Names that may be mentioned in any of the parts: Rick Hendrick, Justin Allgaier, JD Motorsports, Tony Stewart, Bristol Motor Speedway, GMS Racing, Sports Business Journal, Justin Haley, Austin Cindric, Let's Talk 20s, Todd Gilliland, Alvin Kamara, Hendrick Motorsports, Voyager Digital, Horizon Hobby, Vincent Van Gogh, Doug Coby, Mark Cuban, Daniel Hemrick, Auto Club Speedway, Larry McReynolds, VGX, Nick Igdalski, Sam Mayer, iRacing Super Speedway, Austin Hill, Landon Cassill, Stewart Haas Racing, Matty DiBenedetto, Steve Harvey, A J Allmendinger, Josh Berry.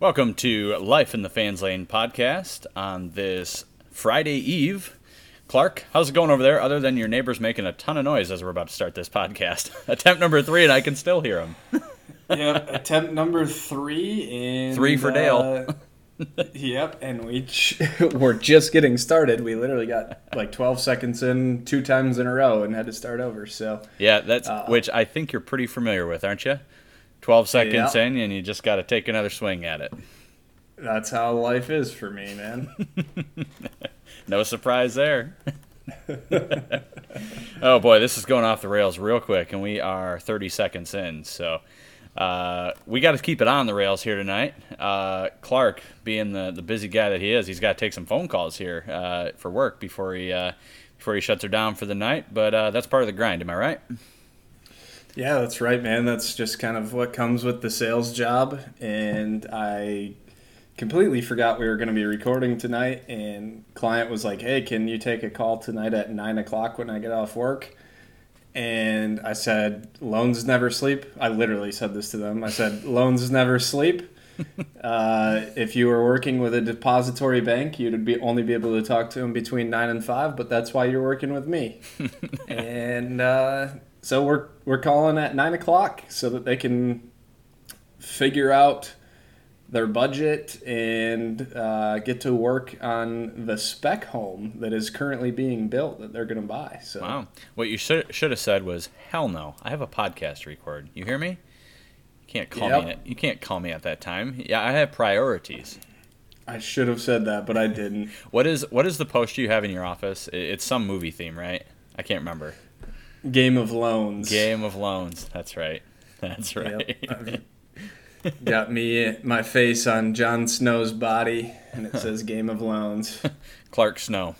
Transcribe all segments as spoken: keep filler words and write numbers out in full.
Welcome to Life in the Fans Lane podcast on this Friday eve. Clark, how's it going over there other than your neighbors making a ton of noise as we're about to start this podcast? Attempt number three, and I can still hear them. Yep, attempt number three. And, three for Dale. Uh, yep, and we ch- we're just getting started. We literally got like twelve seconds in two times in a row and had to start over. So yeah, that's uh, which I think you're pretty familiar with, aren't you? twelve seconds yeah. in, and you just got to take another swing at it. That's how life is for me, man. No surprise there. Oh, boy, this is going off the rails real quick, and we are thirty seconds in. So uh, we got to keep it on the rails here tonight. Uh, Clark, being the, the busy guy that he is, he's got to take some phone calls here uh, for work before he, uh, before he shuts her down for the night. But uh, that's part of the grind. Am I right? Yeah, that's right, man. That's just kind of what comes with the sales job. And I completely forgot we were going to be recording tonight. And client was like, hey, can you take a call tonight at nine o'clock when I get off work? And I said, loans never sleep. I literally said this to them. I said, loans never sleep. Uh, if you were working with a depository bank, you'd be only be able to talk to them between nine and five. But that's why you're working with me. and... uh So we're we're calling at nine o'clock so that they can figure out their budget and uh, get to work on the spec home that is currently being built that they're going to buy. So. Wow. What you should, should have said was, hell no, I have a podcast to record. You hear me? You can't call yep. me at, you can't call me at that time. Yeah, I have priorities. I should have said that, but I didn't. What is what is the poster you have in your office? It's some movie theme, right? I can't remember. Game of Loans. Game of Loans. That's right. That's right. Yep. Got me, my face on Jon Snow's body, and it says Game of Loans. Clark Snow.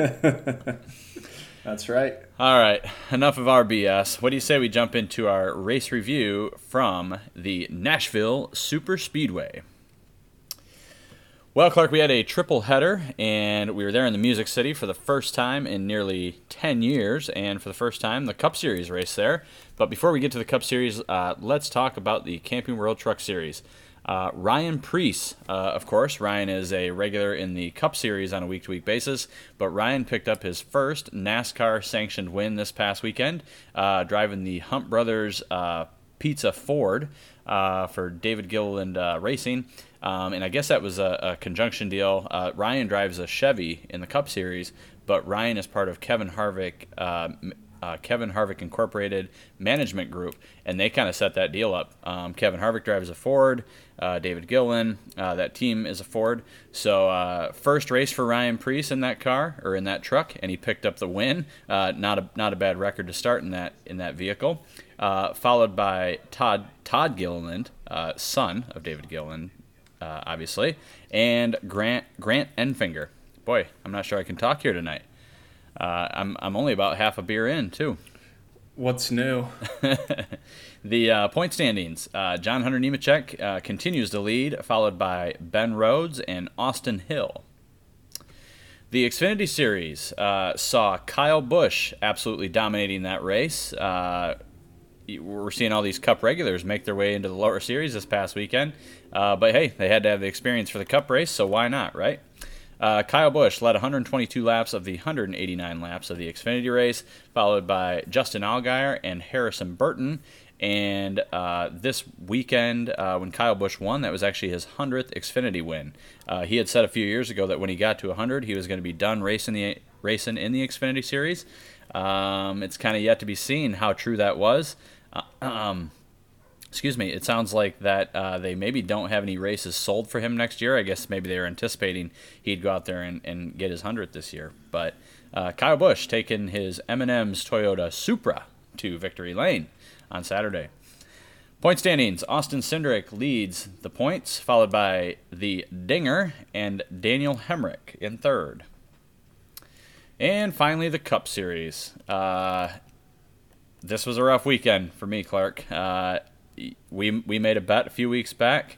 That's right. All right. Enough of our B S. What do you say we jump into our race review from the Nashville Super Speedway? Well, Clark, we had a triple header, and we were there in the Music City for the first time in nearly ten years, and for the first time, the Cup Series race there. But before we get to the Cup Series, uh, let's talk about the Camping World Truck Series. Uh, Ryan Preece, uh, of course. Ryan is a regular in the Cup Series on a week-to-week basis, but Ryan picked up his first NASCAR-sanctioned win this past weekend, uh, driving the Hunt Brothers uh, Pizza Ford uh, for David Gilliland uh, Racing. Um, and I guess that was a, a conjunction deal. Uh, Ryan drives a Chevy in the Cup Series, but Ryan is part of Kevin Harvick, uh, uh, Kevin Harvick Incorporated Management Group, and they kind of set that deal up. Um, Kevin Harvick drives a Ford. Uh, David Gilliland, uh, that team is a Ford. So uh, first race for Ryan Preece in that car or in that truck, and he picked up the win. Uh, not a not a bad record to start in that in that vehicle. Uh, followed by Todd Todd Gilliland, uh, son of David Gilliland. Uh, obviously, and Grant Grant Enfinger. Boy, I'm not sure I can talk here tonight. Uh, I'm I'm only about half a beer in, too. What's new? The uh, point standings. Uh, John Hunter Nemechek uh, continues to lead, followed by Ben Rhodes and Austin Hill. The Xfinity Series uh, saw Kyle Busch absolutely dominating that race. Uh, we're seeing all these Cup regulars make their way into the lower series this past weekend. Uh, but, hey, they had to have the experience for the Cup race, so why not, right? Uh, Kyle Busch led one hundred twenty-two laps of the one hundred eighty-nine laps of the Xfinity race, followed by Justin Allgaier and Harrison Burton. And uh, this weekend, uh, when Kyle Busch won, that was actually his hundredth Xfinity win. Uh, he had said a few years ago that when he got to one hundred, he was going to be done racing the racing in the Xfinity Series. Um, it's kind of yet to be seen how true that was. Uh, um, excuse me. It sounds like that uh, they maybe don't have any races sold for him next year. I guess maybe they were anticipating he'd go out there and, and get his hundredth this year. But uh, Kyle Busch taking his M and M's Toyota Supra to victory lane on Saturday. Point standings. Austin Cindric leads the points, followed by the Dinger and Daniel Hemrick in third. And finally, the Cup Series. Uh, this was a rough weekend for me, Clark. Uh, we we made a bet a few weeks back.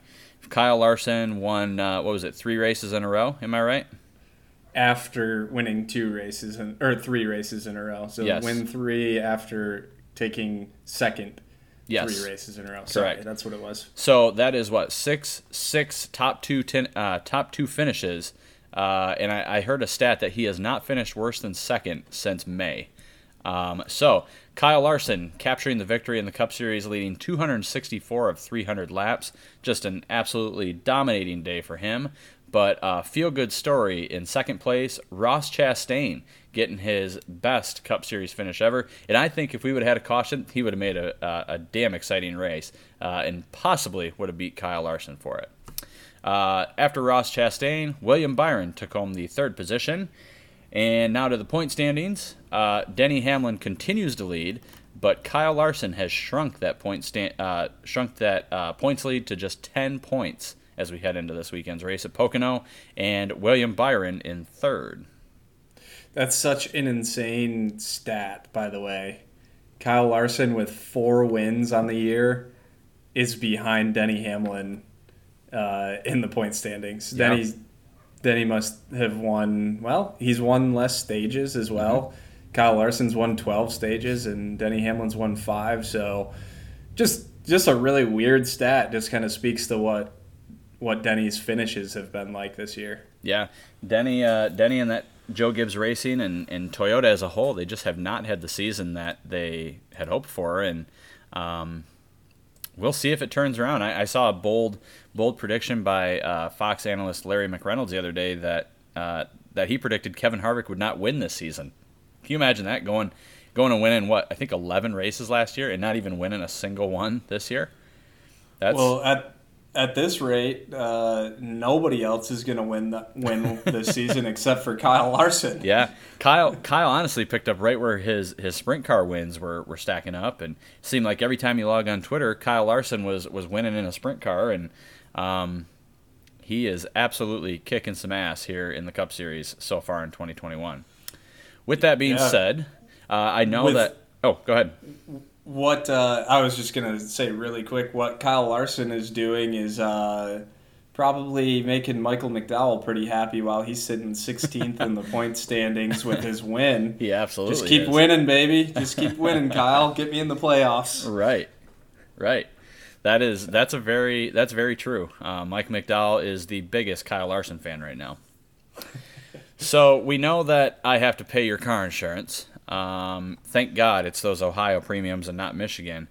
Kyle Larson won, uh, what was it, three races in a row? Am I right? After winning two races, in, or three races in a row. So yes. Win three after taking second yes. three races in a row. Correct. Sorry, that's what it was. So that is what, six, six top two ten, uh, top two finishes. Uh, and I, I heard a stat that he has not finished worse than second since May. Um, so Kyle Larson capturing the victory in the Cup Series, leading two hundred sixty-four of three hundred laps. Just an absolutely dominating day for him. But uh, feel-good story in second place, Ross Chastain getting his best Cup Series finish ever. And I think if we would have had a caution, he would have made a, a, a damn exciting race uh, and possibly would have beat Kyle Larson for it. Uh, after Ross Chastain, William Byron took home the third position. And now to the point standings. Uh, Denny Hamlin continues to lead, but Kyle Larson has shrunk that point stand, uh, shrunk that uh, points lead to just ten points as we head into this weekend's race at Pocono, and William Byron in third. That's such an insane stat, by the way. Kyle Larson with four wins on the year is behind Denny Hamlin uh, in the point standings. Yep. Denny's, Denny must have won, well, he's won less stages as well. Mm-hmm. Kyle Larson's won twelve stages, and Denny Hamlin's won five, so just just a really weird stat. Just kind of speaks to what what Denny's finishes have been like this year. Yeah, Denny uh, Denny and that Joe Gibbs Racing and, and Toyota as a whole, they just have not had the season that they had hoped for, and um, we'll see if it turns around. I, I saw a bold bold prediction by uh, Fox analyst Larry McReynolds the other day that uh, that he predicted Kevin Harvick would not win this season. Can you imagine that, going going and winning, what, I think eleven races last year and not even winning a single one this year? That's well, at At this rate, uh, nobody else is going to win the, win this season except for Kyle Larson. Yeah, Kyle Kyle honestly picked up right where his, his sprint car wins were, were stacking up, and it seemed like every time you log on Twitter, Kyle Larson was, was winning in a sprint car, and um, he is absolutely kicking some ass here in the Cup Series so far in twenty twenty-one. With that being yeah. said, uh, I know With- that... Oh, go ahead. What uh, I was just going to say really quick, what Kyle Larson is doing is uh, probably making Michael McDowell pretty happy while he's sitting sixteenth in the point standings with his win. He absolutely Just keep is. winning, baby. Just keep winning, Kyle. Get me in the playoffs. Right. Right. That is, that's a very, that's very true. Uh, Mike McDowell is the biggest Kyle Larson fan right now. So we know that I have to pay your car insurance. Um, thank God it's those Ohio premiums and not Michigan.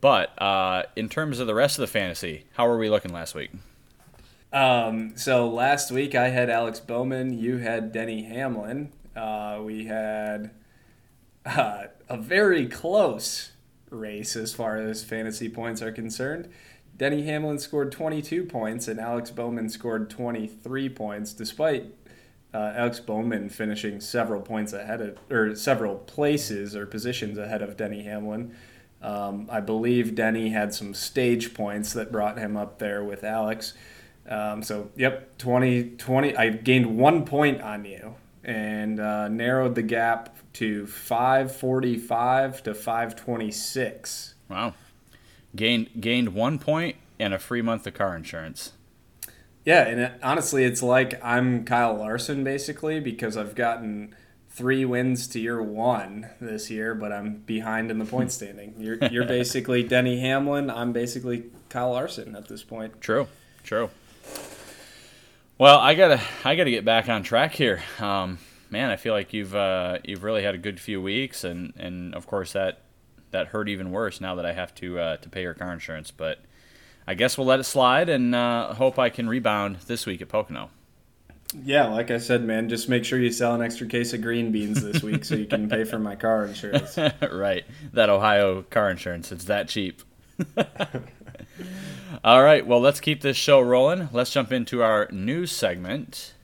But uh, in terms of the rest of the fantasy, how were we looking last week? Um, so last week I had Alex Bowman. You had Denny Hamlin. Uh, we had uh, a very close race as far as fantasy points are concerned. Denny Hamlin scored twenty-two points and Alex Bowman scored twenty-three points, despite Uh, Alex Bowman finishing several points ahead of, or several places or positions ahead of Denny Hamlin. Um, I believe Denny had some stage points that brought him up there with Alex. Um, so, yep, twenty, twenty. I gained one point on you and uh, narrowed the gap to five forty-five to five twenty-six. Wow. Gained, gained one point and a free month of car insurance. Yeah, and it, honestly, it's like I'm Kyle Larson, basically, because I've gotten three wins to your one this year, but I'm behind in the point standing. You're you're basically Denny Hamlin. I'm basically Kyle Larson at this point. True, true. Well, I gotta I gotta get back on track here, um, man. I feel like you've uh, you've really had a good few weeks, and, and of course that that hurt even worse now that I have to uh, to pay your car insurance, but I guess we'll let it slide and uh, hope I can rebound this week at Pocono. Yeah, like I said, man, just make sure you sell an extra case of green beans this week so you can pay for my car insurance. Right. That Ohio car insurance, it's that cheap. All right, well, let's keep this show rolling. Let's jump into our news segment.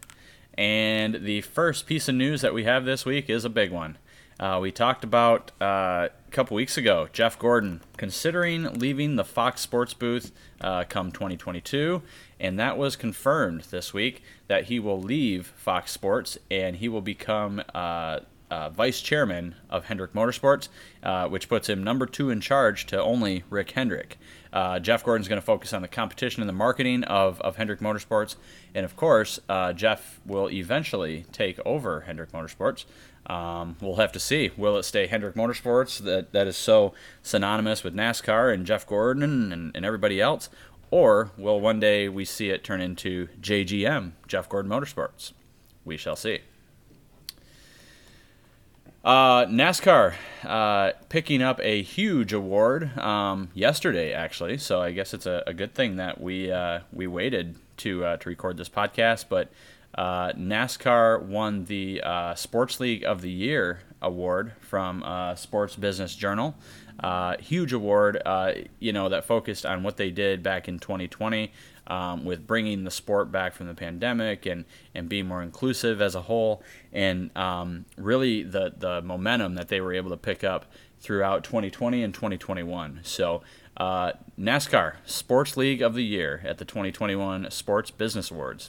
And the first piece of news that we have this week is a big one. Uh, we talked about uh, a couple weeks ago, Jeff Gordon considering leaving the Fox Sports booth uh, come twenty twenty-two, and that was confirmed this week that he will leave Fox Sports and he will become uh, uh, vice chairman of Hendrick Motorsports, uh, which puts him number two in charge to only Rick Hendrick. Uh, Jeff Gordon's going to focus on the competition and the marketing of, of Hendrick Motorsports, and of course, uh, Jeff will eventually take over Hendrick Motorsports. Um, we'll have to see. Will it stay Hendrick Motorsports that, that is so synonymous with NASCAR and Jeff Gordon and, and everybody else? Or will one day we see it turn into J G M, Jeff Gordon Motorsports? We shall see. Uh, NASCAR uh, picking up a huge award um, yesterday, actually. So I guess it's a, a good thing that we uh, we waited to uh, to record this podcast, but. Uh, NASCAR won the uh, Sports League of the Year award from uh, Sports Business Journal. Uh, huge award, uh, you know, that focused on what they did back in twenty twenty um, with bringing the sport back from the pandemic and, and being more inclusive as a whole, and um, really the the momentum that they were able to pick up throughout twenty twenty and twenty twenty-one. So uh, NASCAR Sports League of the Year at the twenty twenty-one Sports Business Awards.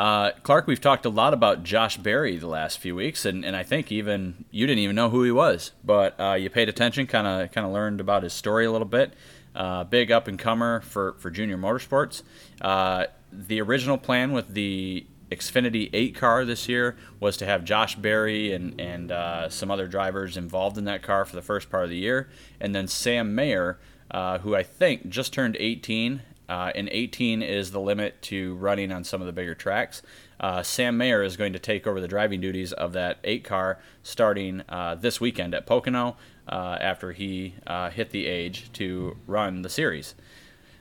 Uh, Clark, we've talked a lot about Josh Berry the last few weeks, and, and I think even you didn't even know who he was, but uh, you paid attention, kind of kind of learned about his story a little bit. Uh, big up-and-comer for, for junior motorsports. Uh, the original plan with the Xfinity eight car this year was to have Josh Berry and, and uh, some other drivers involved in that car for the first part of the year, and then Sam Mayer, uh, who I think just turned eighteen, Uh, and eighteen is the limit to running on some of the bigger tracks. Uh, Sam Mayer is going to take over the driving duties of that eight car starting uh, this weekend at Pocono uh, after he uh, hit the age to run the series.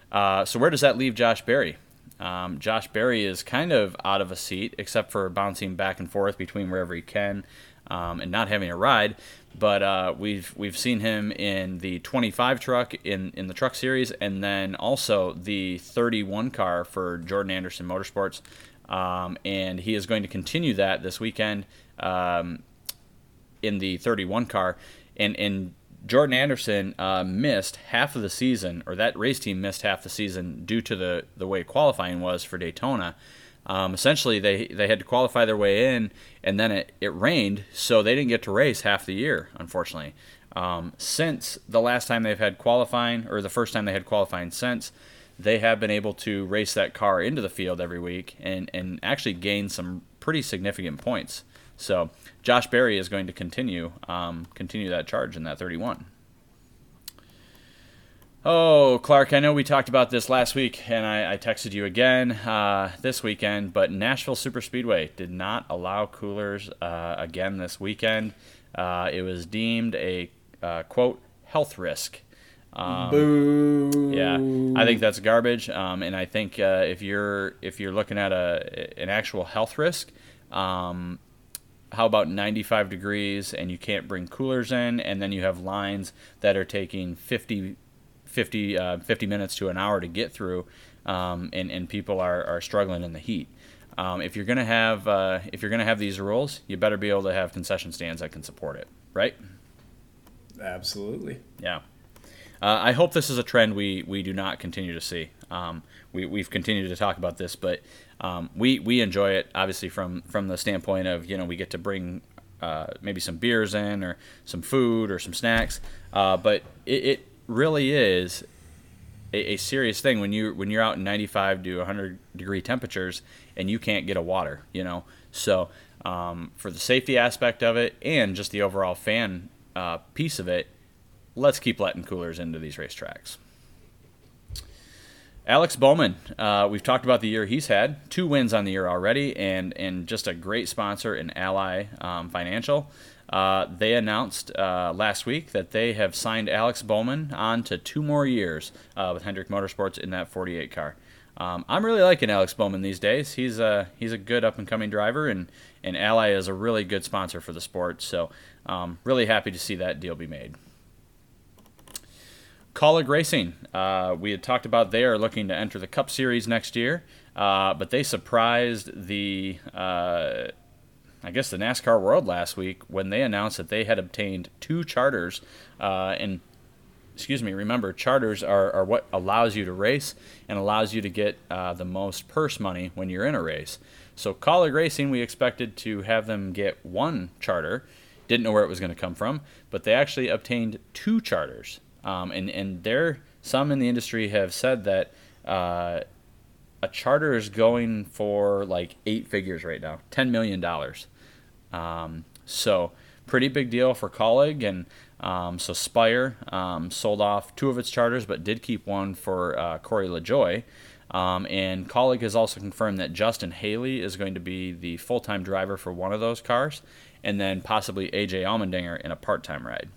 Uh, so where does that leave Josh Berry? Um, Josh Berry is kind of out of a seat, except for bouncing back and forth between wherever he can um, and not having a ride. But uh, we've we've seen him in the twenty-five truck in, in the truck series, and then also the thirty-one car for Jordan Anderson Motorsports. Um, and he is going to continue that this weekend um, in the thirty-one car. And, and Jordan Anderson uh, missed half of the season, or that race team missed half the season due to the, the way qualifying was for Daytona. Um, essentially, they they had to qualify their way in, and then it, it rained, so they didn't get to race half the year, unfortunately. Um, since the last time they've had qualifying, or the first time they had qualifying since, they have been able to race that car into the field every week and, and actually gain some pretty significant points. So Josh Berry is going to continue um, continue that charge in that thirty-one. Oh, Clark, I know we talked about this last week, and I, I texted you again uh, this weekend, but Nashville Super Speedway did not allow coolers uh, again this weekend. Uh, it was deemed a, uh, quote, health risk. Um, Boo. Yeah, I think that's garbage, um, and I think uh, if you're if you're looking at a an actual health risk, um, how about ninety-five degrees and you can't bring coolers in, and then you have lines that are taking fifty fifty, uh, fifty minutes to an hour to get through, um, and, and people are, are struggling in the heat. Um, if you're gonna have uh, if you're gonna have these rules, you better be able to have concession stands that can support it, right? Absolutely. Yeah. Uh, I hope this is a trend we, we do not continue to see. Um, we we've continued to talk about this, but um, we we enjoy it obviously from from the standpoint of, you know, we get to bring. Uh, maybe some beers in, or some food, or some snacks. Uh, but it, it really is a, a serious thing when you when you're out in ninety-five to one hundred degree temperatures and you can't get a water. You know, so um, for the safety aspect of it and just the overall fan uh, piece of it, let's keep letting coolers into these racetracks. Alex Bowman, uh, we've talked about the year he's had, two wins on the year already, and and just a great sponsor in Ally um, Financial. Uh, they announced uh, last week that they have signed Alex Bowman on to two more years uh, with Hendrick Motorsports in that forty-eight car. Um, I'm really liking Alex Bowman these days. He's a, he's a good up-and-coming driver, and, and Ally is a really good sponsor for the sport, so um, really happy to see that deal be made. College Racing, uh, we had talked about they are looking to enter the Cup Series next year, uh, but they surprised the, uh, I guess, the NASCAR world last week when they announced that they had obtained two charters. Uh, and, excuse me, remember, charters are, are what allows you to race and allows you to get uh, the most purse money when you're in a race. So College Racing, we expected to have them get one charter. Didn't know where it was going to come from, but they actually obtained two charters. Um, and and there, some in the industry have said that uh, a charter is going for like eight figures right now, ten million dollars. Um, so pretty big deal for Colleague. And um, so Spire um, sold off two of its charters, but did keep one for uh, Corey LaJoie. Um, and Colleague has also confirmed that Justin Haley is going to be the full-time driver for one of those cars, and then possibly A J Allmendinger in a part-time ride.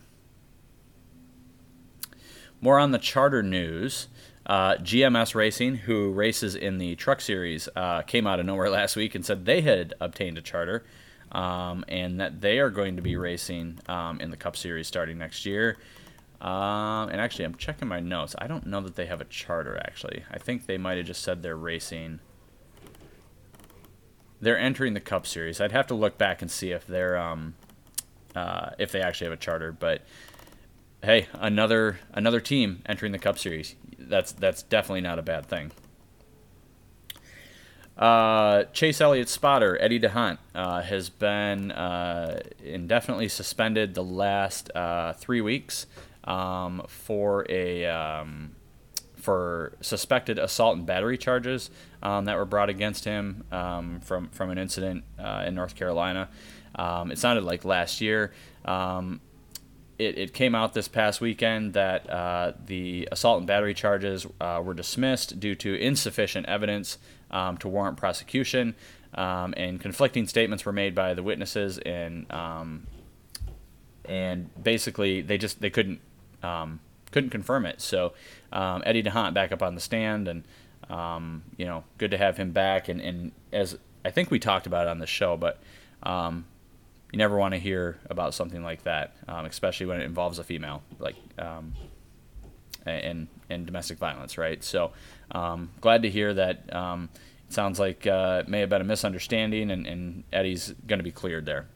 More on the charter news. Uh, G M S Racing, who races in the Truck Series, uh, came out of nowhere last week and said they had obtained a charter, um, and that they are going to be racing um, in the Cup Series starting next year. Um, and actually, I'm checking my notes. I don't know that they have a charter, actually. I think they might have just said they're racing. They're entering the Cup Series. I'd have to look back and see if they're um, uh, if they actually have a charter. But hey, another another team entering the Cup Series. That's that's definitely not a bad thing. Uh, Chase Elliott's spotter, Eddie DeHunt, uh, has been uh, indefinitely suspended the last uh, three weeks. Um, for a um, for suspected assault and battery charges um, that were brought against him um, from from an incident uh, in North Carolina. Um, it sounded like last year. Um, it, it came out this past weekend that uh, the assault and battery charges uh, were dismissed due to insufficient evidence um, to warrant prosecution, um, and conflicting statements were made by the witnesses, and um, and basically they just they couldn't. Um, couldn't confirm it. So um, Eddie DeHaan back up on the stand, and um, you know, good to have him back. And, and as I think we talked about it on the show, but um, you never want to hear about something like that, um, especially when it involves a female, like um, and and domestic violence, right? So um, glad to hear that. Um, it sounds like uh, it may have been a misunderstanding, and, and Eddie's going to be cleared there.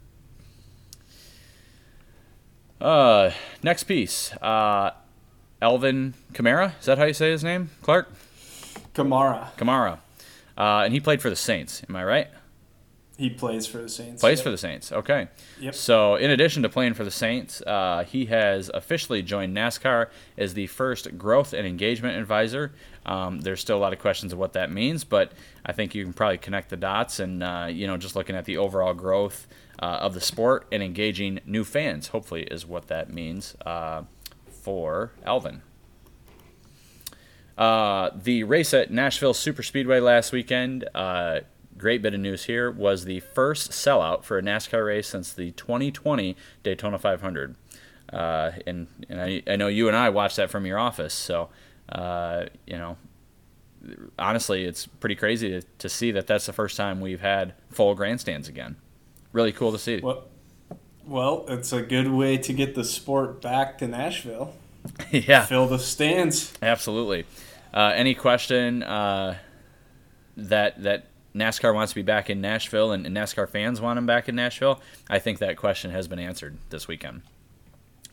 Uh, next piece, uh, Alvin Kamara, is that how you say his name, Clark? Kamara. Kamara. Uh, and he played for the Saints, am I right? He plays for the Saints. Plays yep. for the Saints, okay. Yep. So, in addition to playing for the Saints, uh, he has officially joined NASCAR as the first growth and engagement advisor. Um, there's still a lot of questions of what that means, but I think you can probably connect the dots and, uh, you know, just looking at the overall growth Uh, of the sport and engaging new fans, hopefully, is what that means uh, for Alvin. Uh, the race at Nashville Super Speedway last weekend, uh, great bit of news here, was the first sellout for a NASCAR race since the twenty twenty Daytona five hundred. Uh, and and I, I know you and I watched that from your office, so, uh, you know, honestly, it's pretty crazy to, to see that that's the first time we've had full grandstands again. Really cool to see. Well, well, it's a good way to get the sport back to Nashville. Yeah. Fill the stands. Absolutely. Uh, any question uh, that that NASCAR wants to be back in Nashville and, and NASCAR fans want him back in Nashville, I think that question has been answered this weekend.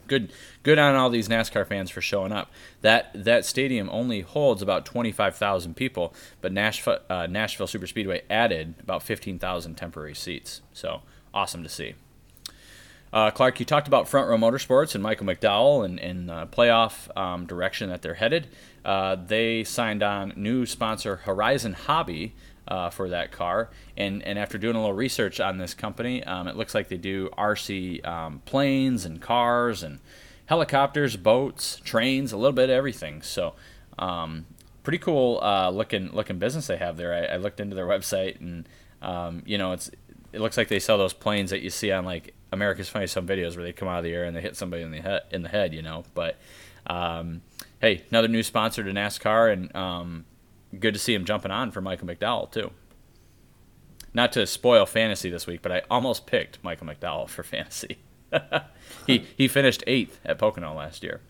Good good on all these NASCAR fans for showing up. That that stadium only holds about twenty-five thousand people, but Nashville, uh, Nashville Super Speedway added about fifteen thousand temporary seats. So, awesome to see. Uh, Clark, you talked about Front Row Motorsports and Michael McDowell and, and the playoff um, direction that they're headed. Uh, they signed on new sponsor Horizon Hobby uh, for that car. And, and after doing a little research on this company, um, it looks like they do R C um, planes and cars and helicopters, boats, trains, a little bit of everything. So um, pretty cool uh, looking looking business they have there. I, I looked into their website, and um, you know, it's it looks like they sell those planes that you see on like America's Funniest Home Videos where they come out of the air and they hit somebody in the head, in the head, you know. But, um, hey, another new sponsor to NASCAR, and um, good to see him jumping on for Michael McDowell, too. Not to spoil fantasy this week, but I almost picked Michael McDowell for fantasy. he he finished eighth at Pocono last year,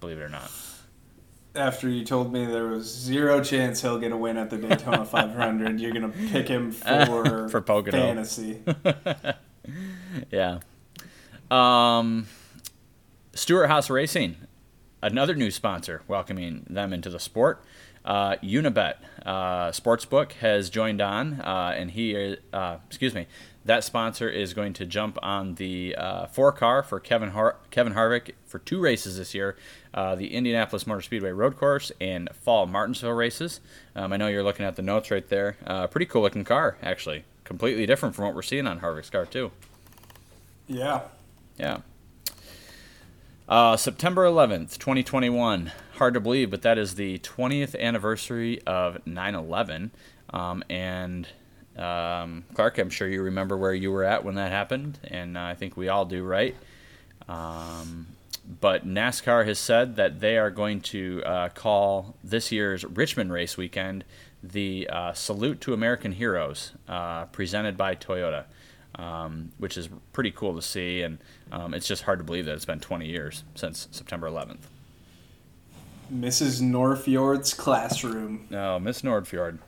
believe it or not. After you told me there was zero chance he'll get a win at the Daytona five hundred, you're going to pick him for, for Pocono fantasy. Yeah. Um, Stewart Haas Racing, another new sponsor, welcoming them into the sport. Uh, Unibet uh, Sportsbook has joined on, uh, and he, uh, excuse me, that sponsor is going to jump on the uh, four car for Kevin Har- Kevin Harvick for two races this year, uh, the Indianapolis Motor Speedway Road Course and Fall Martinsville races. Um, I know you're looking at the notes right there. Uh, pretty cool looking car, actually. Completely different from what we're seeing on Harvick's car, too. Yeah. Yeah. Uh, September eleventh, twenty twenty-one. Hard to believe, but that is the twentieth anniversary of nine eleven. Um, and um, Clark, I'm sure you remember where you were at when that happened, and uh, I think we all do, right? Um, but NASCAR has said that they are going to uh, call this year's Richmond race weekend the uh, Salute to American Heroes, uh, presented by Toyota. Um, which is pretty cool to see, and um, it's just hard to believe that it's been twenty years since September eleventh. Missus Nordfjord's classroom. No, oh, Miss Nordfjord.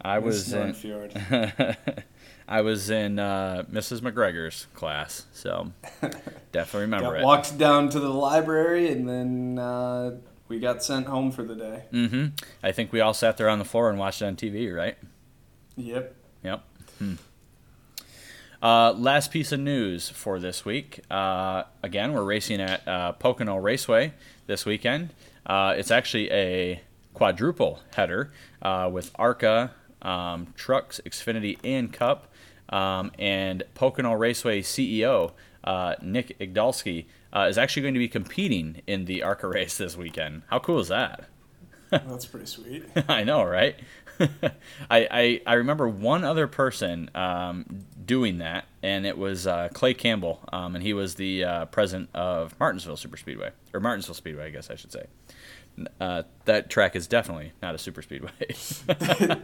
I Miz was Nordfjord. In, I was in uh, Missus McGregor's class, so definitely remember got it. Walked down to the library, and then uh, we got sent home for the day. Mm-hmm. I think we all sat there on the floor and watched it on T V, right? Yep. Yep. Hmm. Uh, last piece of news for this week. Uh, again, we're racing at uh, Pocono Raceway this weekend. Uh, it's actually a quadruple header uh, with ARCA, um, Trucks, Xfinity, and Cup. Um, and Pocono Raceway C E O uh, Nick Igdalski uh, is actually going to be competing in the ARCA race this weekend. How cool is that? That's pretty sweet. I know, right? I, I I remember one other person um, doing that, and it was uh, Clay Campbell, um, and he was the uh, president of Martinsville Super Speedway, or Martinsville Speedway, I guess I should say. Uh, that track is definitely not a super speedway.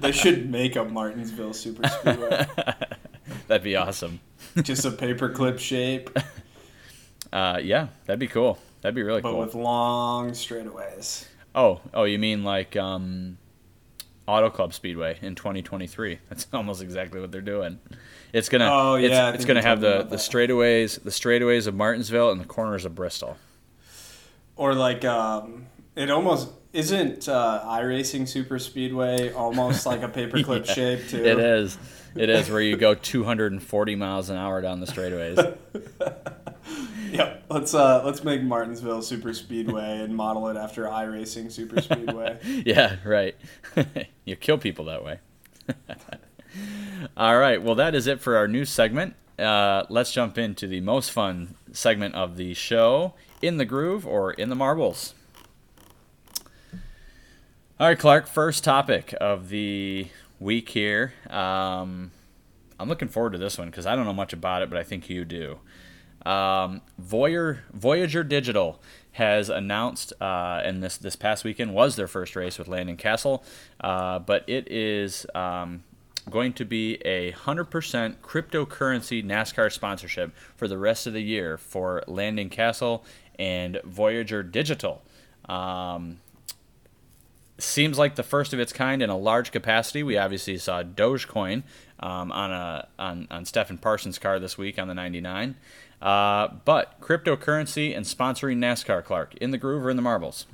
They should make a Martinsville Super Speedway. That'd be awesome. Just a paperclip shape. Uh, yeah, that'd be cool. That'd be really but cool. But with long straightaways. Oh, oh, you mean like... Um, Auto Club Speedway in twenty twenty-three. That's almost exactly what they're doing. It's gonna, oh, yeah, it's, it's gonna have the, the straightaways, the straightaways of Martinsville and the corners of Bristol. Or like, um, it almost isn't uh, iRacing Super Speedway almost like a paperclip yeah, shape too. It is, it is where you go two hundred forty miles an hour down the straightaways. Yep, let's uh, let's make Martinsville Super Speedway and model it after iRacing Super Speedway. Yeah, right. You kill people that way. All right, well, that is it for our news segment. Uh, let's jump into the most fun segment of the show, In the Groove or In the Marbles. All right, Clark, first topic of the week here. Um, I'm looking forward to this one because I don't know much about it, but I think you do. Um, Voyager, Voyager Digital has announced, uh, and this, this past weekend was their first race with Landon Cassill, uh, but it is um, going to be a one hundred percent cryptocurrency NASCAR sponsorship for the rest of the year for Landon Cassill and Voyager Digital. Um, seems like the first of its kind in a large capacity. We obviously saw Dogecoin um, on, a, on, on Stephen Parsons' car this week on the ninety-nine. Uh, but cryptocurrency and sponsoring NASCAR, Clark, in the groove or in the marbles?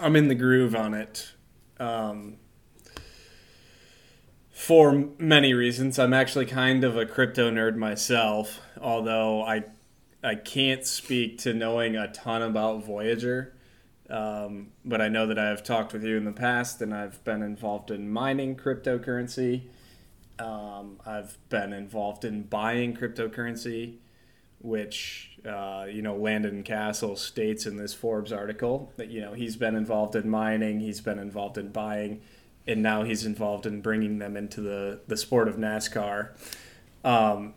I'm in the groove on it um, for many reasons. I'm actually kind of a crypto nerd myself, although I I can't speak to knowing a ton about Voyager. Um, but I know that I have talked with you in the past, and I've been involved in mining cryptocurrency. Um, I've been involved in buying cryptocurrency, which, uh, you know, Landon Cassill states in this Forbes article that, you know, he's been involved in mining, he's been involved in buying, and now he's involved in bringing them into the, the sport of NASCAR. Um,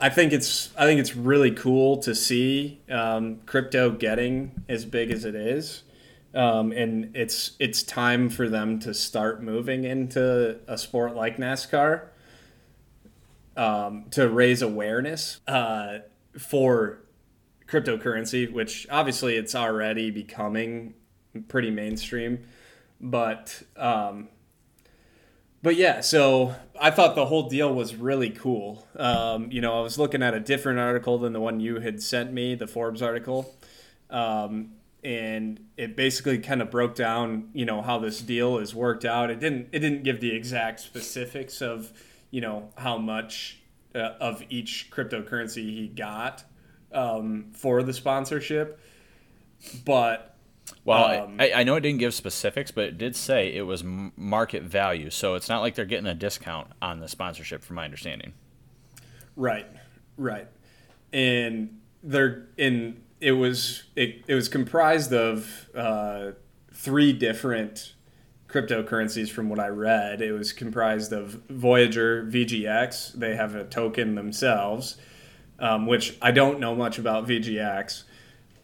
I think it's, I think it's really cool to see, um, crypto getting as big as it is. Um, and it's it's time for them to start moving into a sport like NASCAR um, to raise awareness uh, for cryptocurrency, which obviously it's already becoming pretty mainstream. But um, but yeah, so I thought the whole deal was really cool. Um, you know, I was looking at a different article than the one you had sent me, the Forbes article. Um, and it basically kind of broke down, you know, how this deal is worked out. It didn't it didn't give the exact specifics of, you know, how much uh, of each cryptocurrency he got um, for the sponsorship. But well, um, I, I know it didn't give specifics, but it did say it was market value. So it's not like they're getting a discount on the sponsorship, from my understanding. Right, right, and they're in. It was it, it was comprised of uh, three different cryptocurrencies from what I read. It was comprised of Voyager, V G X. They have a token themselves, um, which I don't know much about V G X.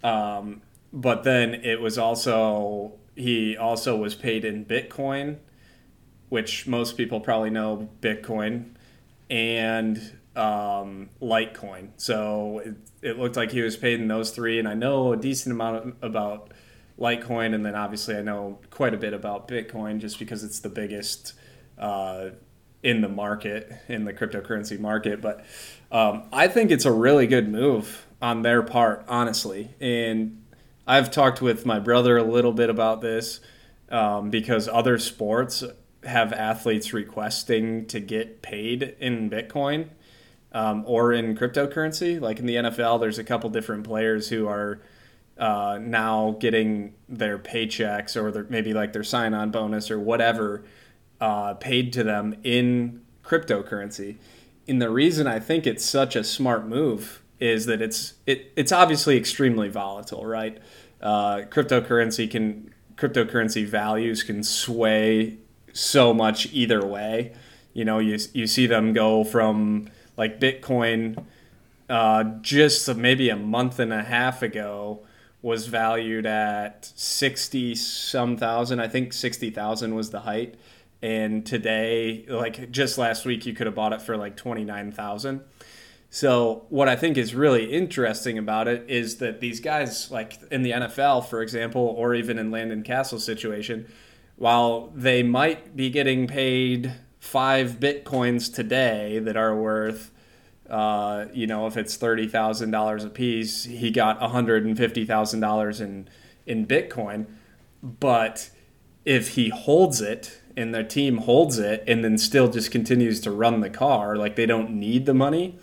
Um, but then it was also, he also was paid in Bitcoin, which most people probably know Bitcoin, and um Litecoin. So it, it looked like he was paid in those three, and I know a decent amount of, about Litecoin, and then obviously I know quite a bit about Bitcoin just because it's the biggest uh in the market, in the cryptocurrency market. But um I think it's a really good move on their part, honestly. And I've talked with my brother a little bit about this um because other sports have athletes requesting to get paid in Bitcoin. Um, or in cryptocurrency, like in the N F L, there's a couple different players who are uh, now getting their paychecks or their, maybe like their sign-on bonus or whatever uh, paid to them in cryptocurrency. And the reason I think it's such a smart move is that it's it it's obviously extremely volatile, right? Uh, cryptocurrency can cryptocurrency values can sway so much either way. You know, you you see them go from like Bitcoin, uh, just maybe a month and a half ago, was valued at sixty some thousand. I think sixty thousand was the height. And today, like just last week, you could have bought it for like twenty-nine thousand. So what I think is really interesting about it is that these guys, like in the N F L, for example, or even in Landon Cassill's situation, while they might be getting paid five Bitcoins today that are worth, uh, you know, if it's thirty thousand dollars a piece, he got one hundred fifty thousand dollars in, in Bitcoin. But if he holds it and their team holds it and then still just continues to run the car, like they don't need the money,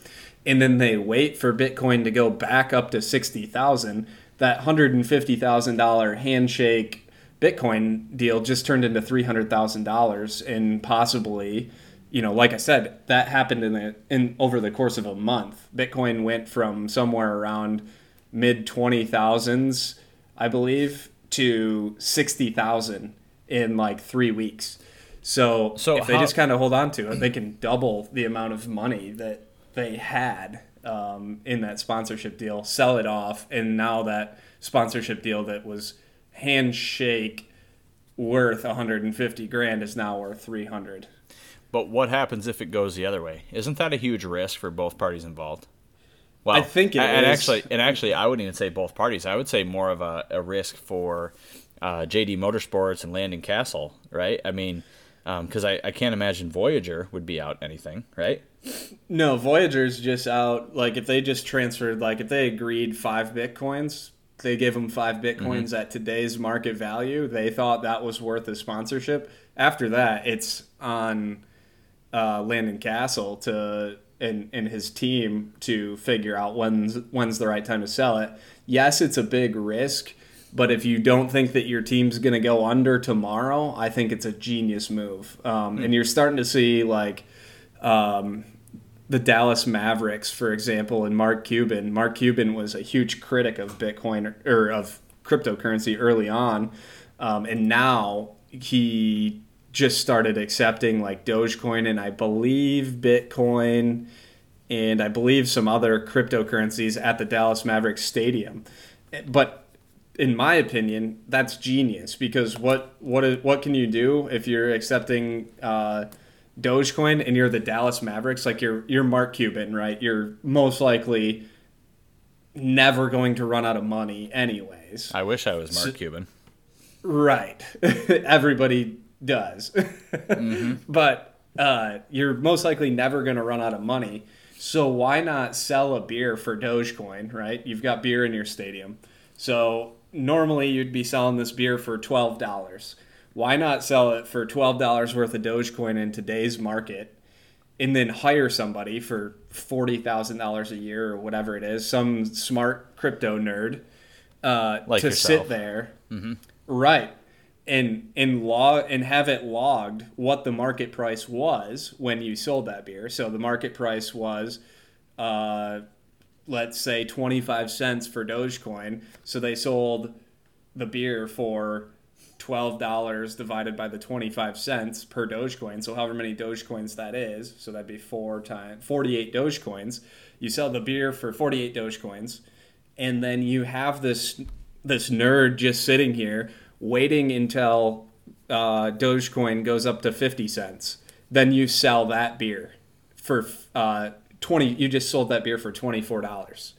and then they wait for Bitcoin to go back up to sixty thousand, that one hundred fifty thousand dollars handshake Bitcoin deal just turned into three hundred thousand dollars, and possibly, you know, like I said, that happened in the in over the course of a month. Bitcoin went from somewhere around mid twenty thousands, I believe, to sixty thousand in like three weeks. So, so if they how, just kind of hold on to it, they can double the amount of money that they had um, in that sponsorship deal, sell it off, and now that sponsorship deal that was handshake worth one hundred fifty grand is now worth three hundred. But what happens if it goes the other way? Isn't that a huge risk for both parties involved? Well, I think it and is. Actually, and actually, I wouldn't even say both parties. I would say more of a, a risk for uh, J D Motorsports and Landon Cassill, right? I mean, because um, I, I can't imagine Voyager would be out anything, right? No, Voyager's just out. Like, if they just transferred, like, if they agreed five Bitcoins, they gave them five Bitcoins mm-hmm. at today's market value. They thought that was worth a sponsorship. After that, it's on uh, Landon Cassill to and, and his team to figure out when's, when's the right time to sell it. Yes, it's a big risk, but if you don't think that your team's going to go under tomorrow, I think it's a genius move. Um, mm-hmm. And you're starting to see, like, um, the Dallas Mavericks, for example, and Mark Cuban. Mark Cuban was a huge critic of Bitcoin or, or of cryptocurrency early on, um, and now he just started accepting like Dogecoin and I believe Bitcoin and I believe some other cryptocurrencies at the Dallas Mavericks stadium. But in my opinion, that's genius, because what what is, what can you do if you're accepting Uh, Dogecoin and you're the Dallas Mavericks? Like you're you're Mark Cuban, right? You're most likely never going to run out of money anyways. I wish I was Mark so, Cuban. Right. Everybody does. Mm-hmm. But uh, you're most likely never going to run out of money. So why not sell a beer for Dogecoin, right? You've got beer in your stadium. So normally you'd be selling this beer for twelve dollars. Why not sell it for twelve dollars worth of Dogecoin in today's market and then hire somebody for forty thousand dollars a year or whatever it is, some smart crypto nerd uh, like to yourself. Sit there, mm-hmm. right, and and log and have it logged what the market price was when you sold that beer. So the market price was, uh, let's say, twenty-five cents for Dogecoin. So they sold the beer for twelve dollars divided by the twenty-five cents per Dogecoin. So however many Dogecoins that is, so that'd be four times forty-eight Dogecoins. You sell the beer for forty-eight Dogecoins, and then you have this this nerd just sitting here waiting until uh, Dogecoin goes up to fifty cents. Then you sell that beer for uh, twenty. You just sold that beer for twenty-four dollars,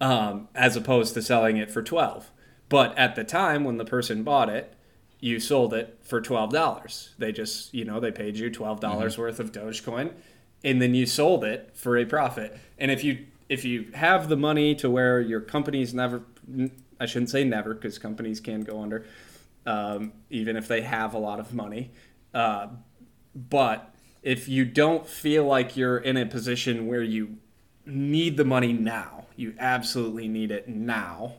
um, as opposed to selling it for twelve. But at the time when the person bought it, you sold it for twelve dollars. They just, you know, they paid you twelve dollars mm-hmm. worth of Dogecoin, and then you sold it for a profit. And if you if you have the money to where your company's never, I shouldn't say never because companies can go under, um, even if they have a lot of money. Uh, but if you don't feel like you're in a position where you need the money now, you absolutely need it now,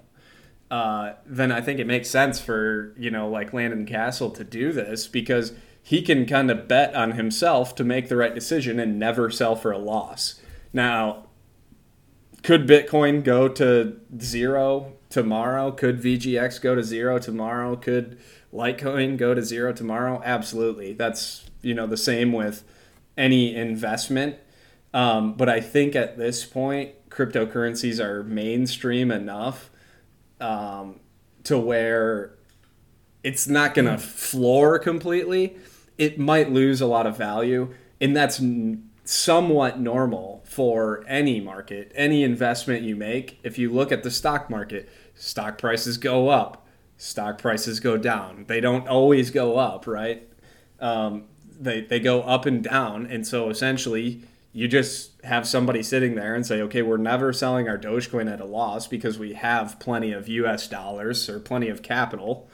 Uh, then I think it makes sense for, you know, like Landon Cassill to do this because he can kind of bet on himself to make the right decision and never sell for a loss. Now, could Bitcoin go to zero tomorrow? Could V G X go to zero tomorrow? Could Litecoin go to zero tomorrow? Absolutely. That's, you know, the same with any investment. Um, but I think at this point, cryptocurrencies are mainstream enough Um, to where it's not going to floor completely. It might lose a lot of value, and that's n- somewhat normal for any market, any investment you make. If you look at the stock market, stock prices go up, stock prices go down. They don't always go up, right? Um, they they go up and down, and so essentially you just have somebody sitting there and say, okay, we're never selling our Dogecoin at a loss because we have plenty of U S dollars or plenty of capital.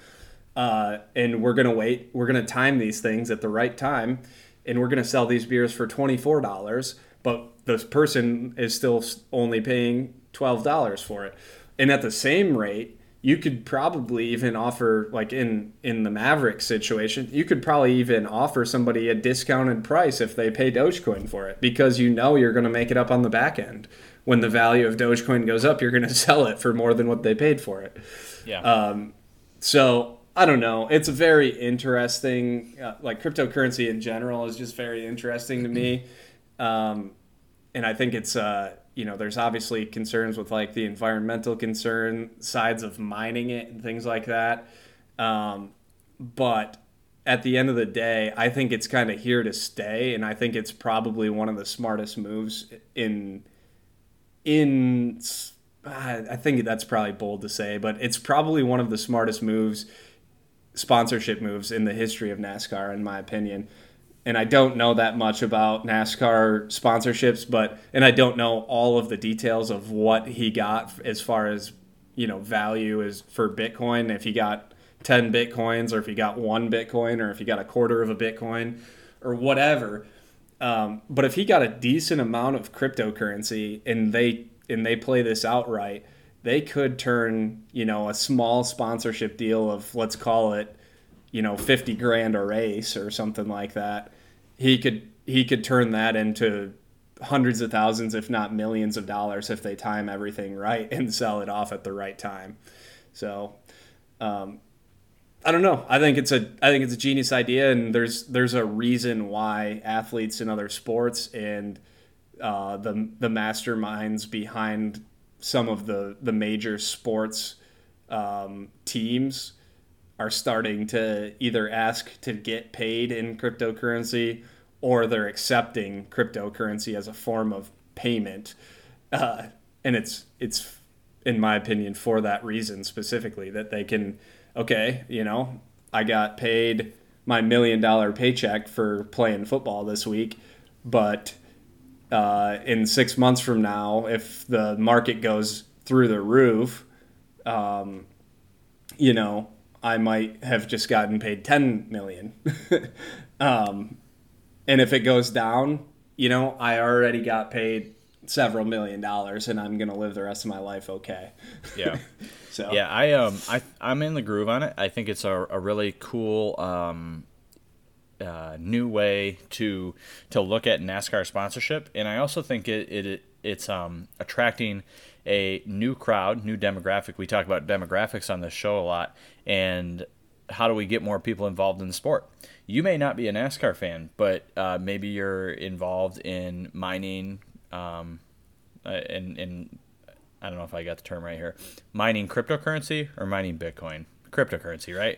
Uh, and we're going to wait. We're going to time these things at the right time. And we're going to sell these beers for twenty-four dollars. But this person is still only paying twelve dollars for it. And at the same rate, you could probably even offer, like in, in the Maverick situation, you could probably even offer somebody a discounted price if they pay Dogecoin for it because you know you're going to make it up on the back end. When the value of Dogecoin goes up, you're going to sell it for more than what they paid for it. Yeah. Um, so I don't know. It's a very interesting, uh, like cryptocurrency in general is just very interesting to me. Um, and I think it's... Uh, You know, there's obviously concerns with like the environmental concern sides of mining it and things like that. Um, but at the end of the day, I think it's kind of here to stay. And I think it's probably one of the smartest moves in, in, I think that's probably bold to say, but it's probably one of the smartest moves, sponsorship moves in the history of NASCAR, in my opinion. And I don't know that much about NASCAR sponsorships, but, and I don't know all of the details of what he got as far as, you know, value is for Bitcoin. If he got ten Bitcoins or if he got one Bitcoin or if he got a quarter of a Bitcoin or whatever. Um, but if he got a decent amount of cryptocurrency and they, and they play this outright, they could turn, you know, a small sponsorship deal of, let's call it, you know, fifty grand a race or something like that. He could he could turn that into hundreds of thousands, if not millions of dollars, if they time everything right and sell it off at the right time. So, um, I don't know. I think it's a I think it's a genius idea, and there's there's a reason why athletes in other sports and uh, the the masterminds behind some of the the major sports um, teams are starting to either ask to get paid in cryptocurrency or they're accepting cryptocurrency as a form of payment. Uh, and it's, it's in my opinion, for that reason specifically, that they can, okay, you know, I got paid my million dollar paycheck for playing football this week, but uh, in six months from now, if the market goes through the roof, um, you know, I might have just gotten paid ten million dollars. um, and if it goes down, you know, I already got paid several million dollars and I'm going to live the rest of my life. Okay. Yeah. So, yeah, I, um, I, I'm in the groove on it. I think it's a, a really cool, um, uh, new way to, to look at NASCAR sponsorship. And I also think it, it, it it's, um, attracting a new crowd, new demographic. We talk about demographics on this show a lot, and how do we get more people involved in the sport? You may not be a NASCAR fan, but uh, maybe you're involved in mining, um, and, and I don't know if I got the term right here, mining cryptocurrency or mining Bitcoin? Cryptocurrency, right?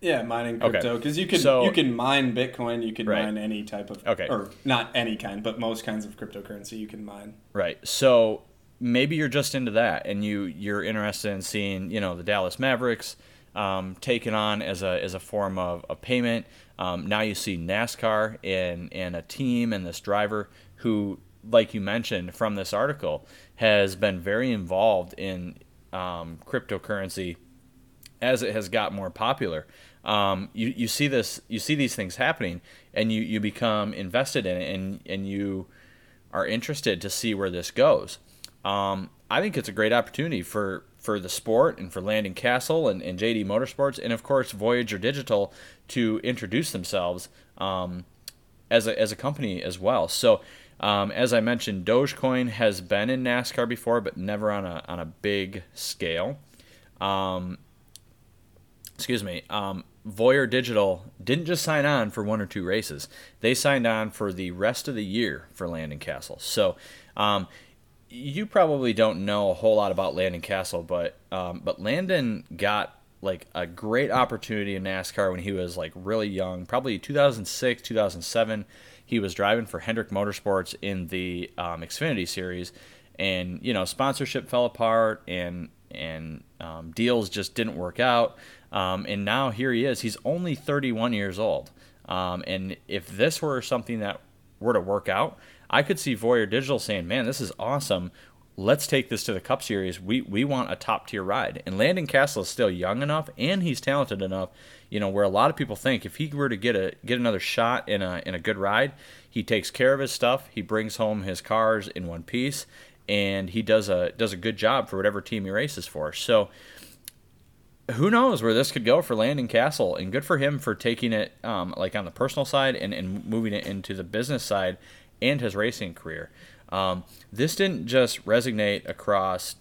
Yeah, mining crypto, because okay. you can so, you can mine Bitcoin, you can right. mine any type of, okay. or not any kind, but most kinds of cryptocurrency you can mine. Right, so maybe you're just into that, and you you're interested in seeing, you know, the Dallas Mavericks um, taken on as a as a form of a payment. Um, now you see NASCAR and and a team and this driver who, like you mentioned from this article, has been very involved in um, cryptocurrency as it has got more popular. Um, you you see this you see these things happening, and you you become invested in it, and and you are interested to see where this goes. Um, I think it's a great opportunity for, for the sport and for Landon Cassill and, and J D Motorsports and, of course, Voyager Digital to introduce themselves um, as a as a company as well. So, um, as I mentioned, Dogecoin has been in NASCAR before, but never on a on a big scale. Um, excuse me. Um, Voyager Digital didn't just sign on for one or two races. They signed on for the rest of the year for Landon Cassill. So, um you probably don't know a whole lot about Landon Cassill, but um, but Landon got like a great opportunity in NASCAR when he was like really young, probably two thousand six, two thousand seven. He was driving for Hendrick Motorsports in the um, Xfinity Series, and you know sponsorship fell apart and and um, deals just didn't work out. Um, and now here he is. He's only thirty-one years old, um, and if this were something that were to work out, I could see Voyager Digital saying, man, this is awesome. Let's take this to the Cup Series. We we want a top-tier ride. And Landon Cassill is still young enough, and he's talented enough, you know, where a lot of people think if he were to get a get another shot in a in a good ride, he takes care of his stuff, he brings home his cars in one piece, and he does a does a good job for whatever team he races for. So who knows where this could go for Landon Cassill, and good for him for taking it um, like on the personal side and, and moving it into the business side and his racing career. Um, this didn't just resonate across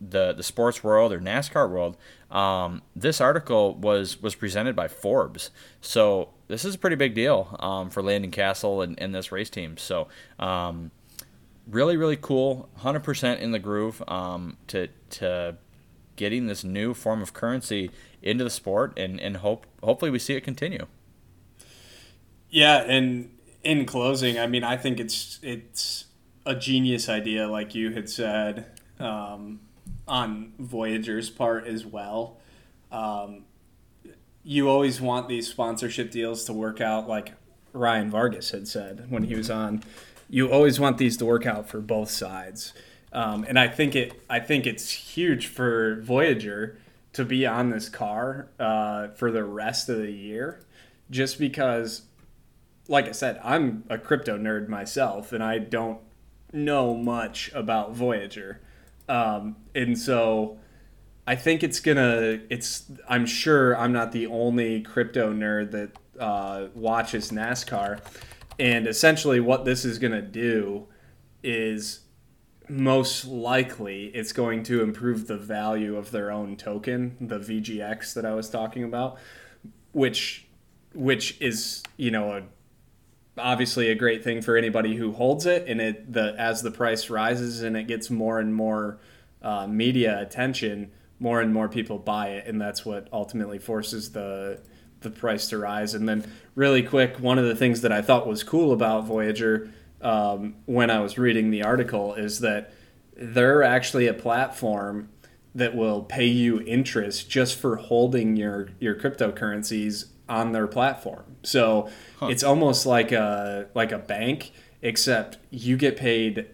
the the sports world or NASCAR world. Um, this article was was presented by Forbes. So this is a pretty big deal um, for Landon Cassill and, and this race team. So um, really, really cool, one hundred percent in the groove um, to to getting this new form of currency into the sport, and, and hope hopefully we see it continue. Yeah, and in closing, I mean, I think it's it's a genius idea, like you had said, um, on Voyager's part as well. Um, you always want these sponsorship deals to work out, like Ryan Vargas had said when he was on. You always want these to work out for both sides. Um, and I think it. I think it's huge for Voyager to be on this car uh, for the rest of the year, just because, like I said, I'm a crypto nerd myself, and I don't know much about Voyager, um, and so I think it's gonna. It's. I'm sure I'm not the only crypto nerd that uh, watches NASCAR, and essentially what this is gonna do is, most likely it's going to improve the value of their own token, the V G X that I was talking about, which which is, you know, a, obviously a great thing for anybody who holds it. And it the as the price rises and it gets more and more uh, media attention, more and more people buy it, and that's what ultimately forces the the price to rise. And then really quick, one of the things that I thought was cool about Voyager Um, when I was reading the article is that they're actually a platform that will pay you interest just for holding your, your cryptocurrencies on their platform. So huh. It's almost like a, like a bank, except you get paid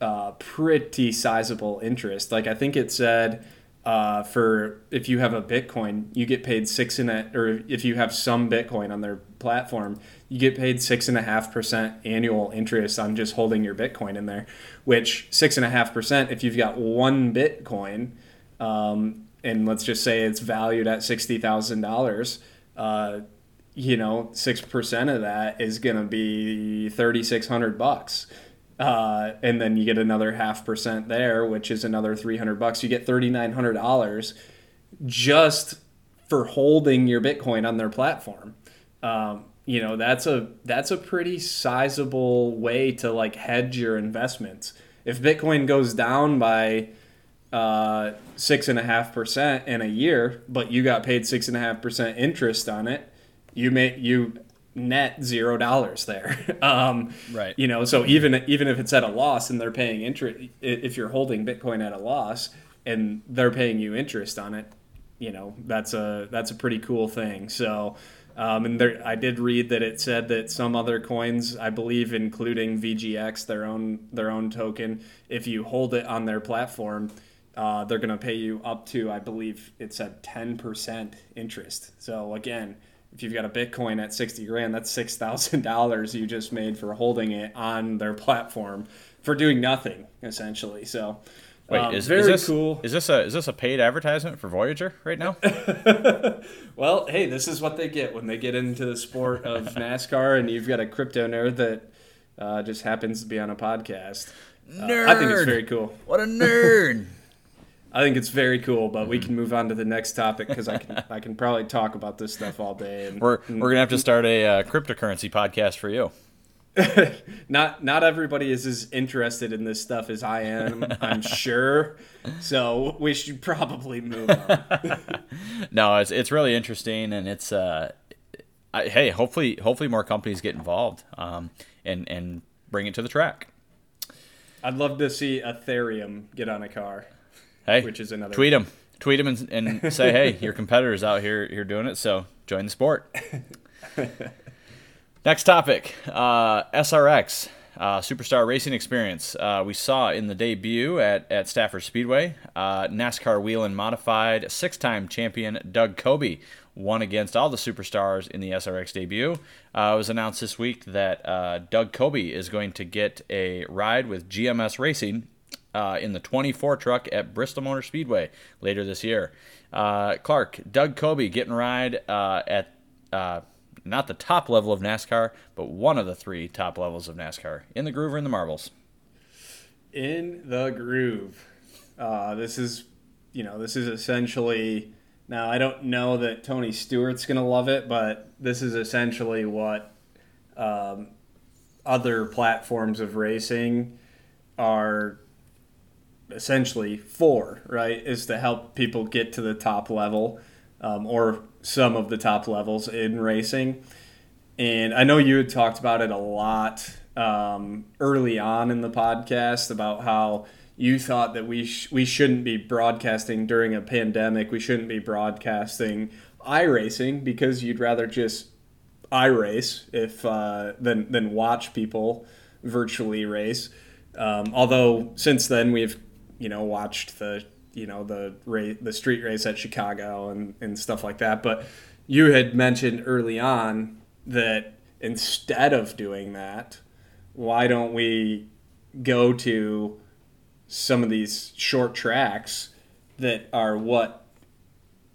uh, pretty sizable interest. Like I think it said uh, for if you have a Bitcoin, you get paid six and a, or if you have some Bitcoin on their platform, you get paid six and a half percent annual interest on just holding your Bitcoin in there, which six and a half percent, if you've got one Bitcoin, um, and let's just say it's valued at sixty thousand dollars, uh, you know, six percent of that is going to be thirty-six hundred bucks. Uh, and then you get another half percent there, which is another three hundred bucks. You get thirty-nine hundred dollars just for holding your Bitcoin on their platform. Um, you know, that's a, that's a pretty sizable way to like hedge your investments. If Bitcoin goes down by, uh, six and a half percent in a year, but you got paid six and a half percent interest on it, you may, you net zero dollars there. Um, right. You know, so even, even if it's at a loss and they're paying interest, if you're holding Bitcoin at a loss and they're paying you interest on it, you know, that's a, that's a pretty cool thing. So, um, and there, I did read that it said that some other coins, I believe, including V G X, their own, their own token, if you hold it on their platform, uh, they're going to pay you up to, I believe it said ten percent interest. So again, if you've got a Bitcoin at sixty grand, that's six thousand dollars you just made for holding it on their platform for doing nothing, essentially. So, wait, um, is, very is this cool? Is this a is this a paid advertisement for Voyager right now? Well, hey, this is what they get when they get into the sport of NASCAR, and you've got a crypto nerd that uh, just happens to be on a podcast. Nerd, uh, I think it's very cool. What a nerd! I think it's very cool, but we can move on to the next topic because I can I can probably talk about this stuff all day. And, we're we're gonna have to start a uh, cryptocurrency podcast for you. not not everybody is as interested in this stuff as I am, I'm sure. So we should probably move on. No, it's it's really interesting, and it's uh, I, hey, hopefully hopefully more companies get involved, um, and and bring it to the track. I'd love to see Ethereum get on a car. Hey, which is another tweet them, tweet them, and, and say, "Hey, your competitors out here, you're doing it. So join the sport." Next topic: uh, S R X, uh, Superstar Racing Experience. Uh, we saw in the debut at at Stafford Speedway, uh, NASCAR Wheel and Modified six-time champion Doug Coby won against all the superstars in the S R X debut. Uh, it was announced this week that uh, Doug Coby is going to get a ride with G M S Racing Uh, in the twenty-four truck at Bristol Motor Speedway later this year. Uh, Clark, Doug Coby getting a ride uh, at uh, not the top level of NASCAR, but one of the three top levels of NASCAR. In the groove or in the marbles? In the groove. Uh, this is, you know, this is essentially, now I don't know that Tony Stewart's going to love it, but this is essentially what um, other platforms of racing are essentially for, right, is to help people get to the top level, um, or some of the top levels in racing. And I know you had talked about it a lot um, early on in the podcast about how you thought that we sh- we shouldn't be broadcasting during a pandemic. We shouldn't be broadcasting iRacing because you'd rather just iRace if uh, than than watch people virtually race. Um, although since then we've you know, watched the, you know, the race, the street race at Chicago and, and stuff like that. But you had mentioned early on that instead of doing that, why don't we go to some of these short tracks that are what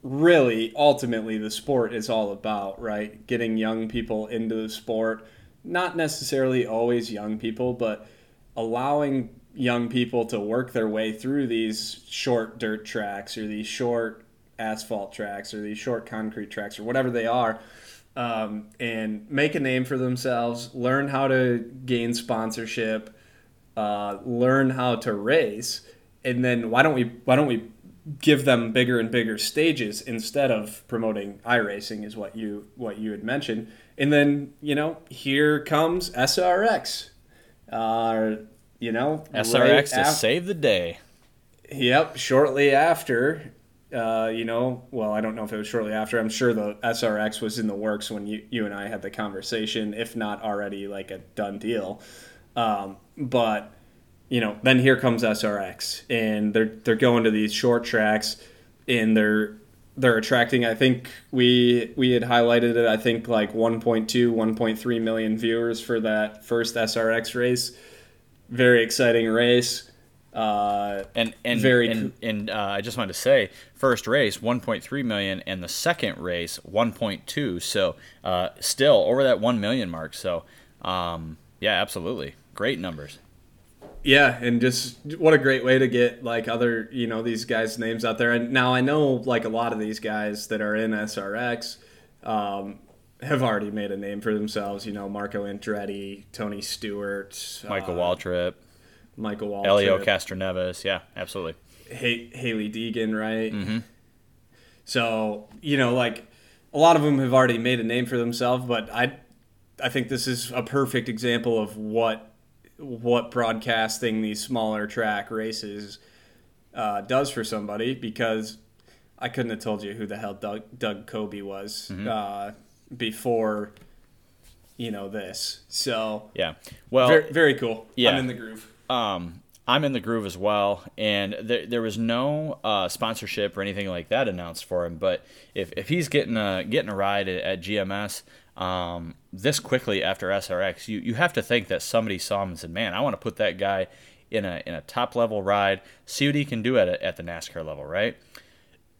really ultimately the sport is all about, right? Getting young people into the sport, not necessarily always young people, but allowing young people to work their way through these short dirt tracks or these short asphalt tracks or these short concrete tracks or whatever they are, um, and make a name for themselves, learn how to gain sponsorship, uh, learn how to race. And then why don't we, why don't we give them bigger and bigger stages instead of promoting iRacing is what you, what you had mentioned. And then, you know, here comes S R X, uh, You know, S R X to save the day. Yep. Shortly after, uh, you know, well, I don't know if it was shortly after. I'm sure the S R X was in the works when you, you and I had the conversation, if not already like a done deal. Um, but, you know, then here comes S R X, and they're they're going to these short tracks. and they're they're attracting, I think we we had highlighted it, I think like one point two, one point three million viewers for that first S R X race. Very exciting race. Uh, and and very and, and uh, I just wanted to say, first race one point three million, and the second race one point two. So uh, still over that one million mark. So um, yeah, absolutely, great numbers. Yeah, and just what a great way to get like other, you know, these guys' names out there. And now I know like a lot of these guys that are in S R X um, have already made a name for themselves. You know, Marco Andretti, Tony Stewart, Michael uh, Waltrip. Michael Waltrip. Elio Castroneves, yeah, absolutely. H- Haley Deegan, right? Mm-hmm. So, you know, like a lot of them have already made a name for themselves, but I I think this is a perfect example of what what broadcasting these smaller track races uh, does for somebody, because I couldn't have told you who the hell Doug, Doug Coby was mm-hmm. uh, before, you know, this. So, yeah, well, very, very cool. Yeah. I'm in the groove. Um, I'm in the groove as well, and there, there was no uh, sponsorship or anything like that announced for him. But if, if he's getting a getting a ride at, at G M S um, this quickly after S R X, you, you have to think that somebody saw him and said, "Man, I want to put that guy in a in a top level ride, see what he can do at a, at the NASCAR level, right?"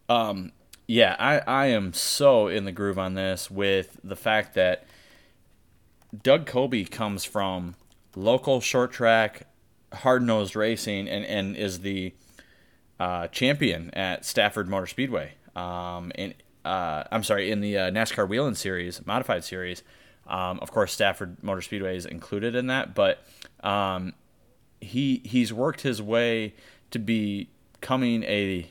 Um, yeah, I I am so in the groove on this with the fact that Doug Coby comes from local short track, hard-nosed racing, and, and is the uh, champion at Stafford Motor Speedway. Um, and uh, I'm sorry, in the uh, NASCAR Wheeling Series, Modified Series. Um, of course, Stafford Motor Speedway is included in that, but um, he he's worked his way to becoming a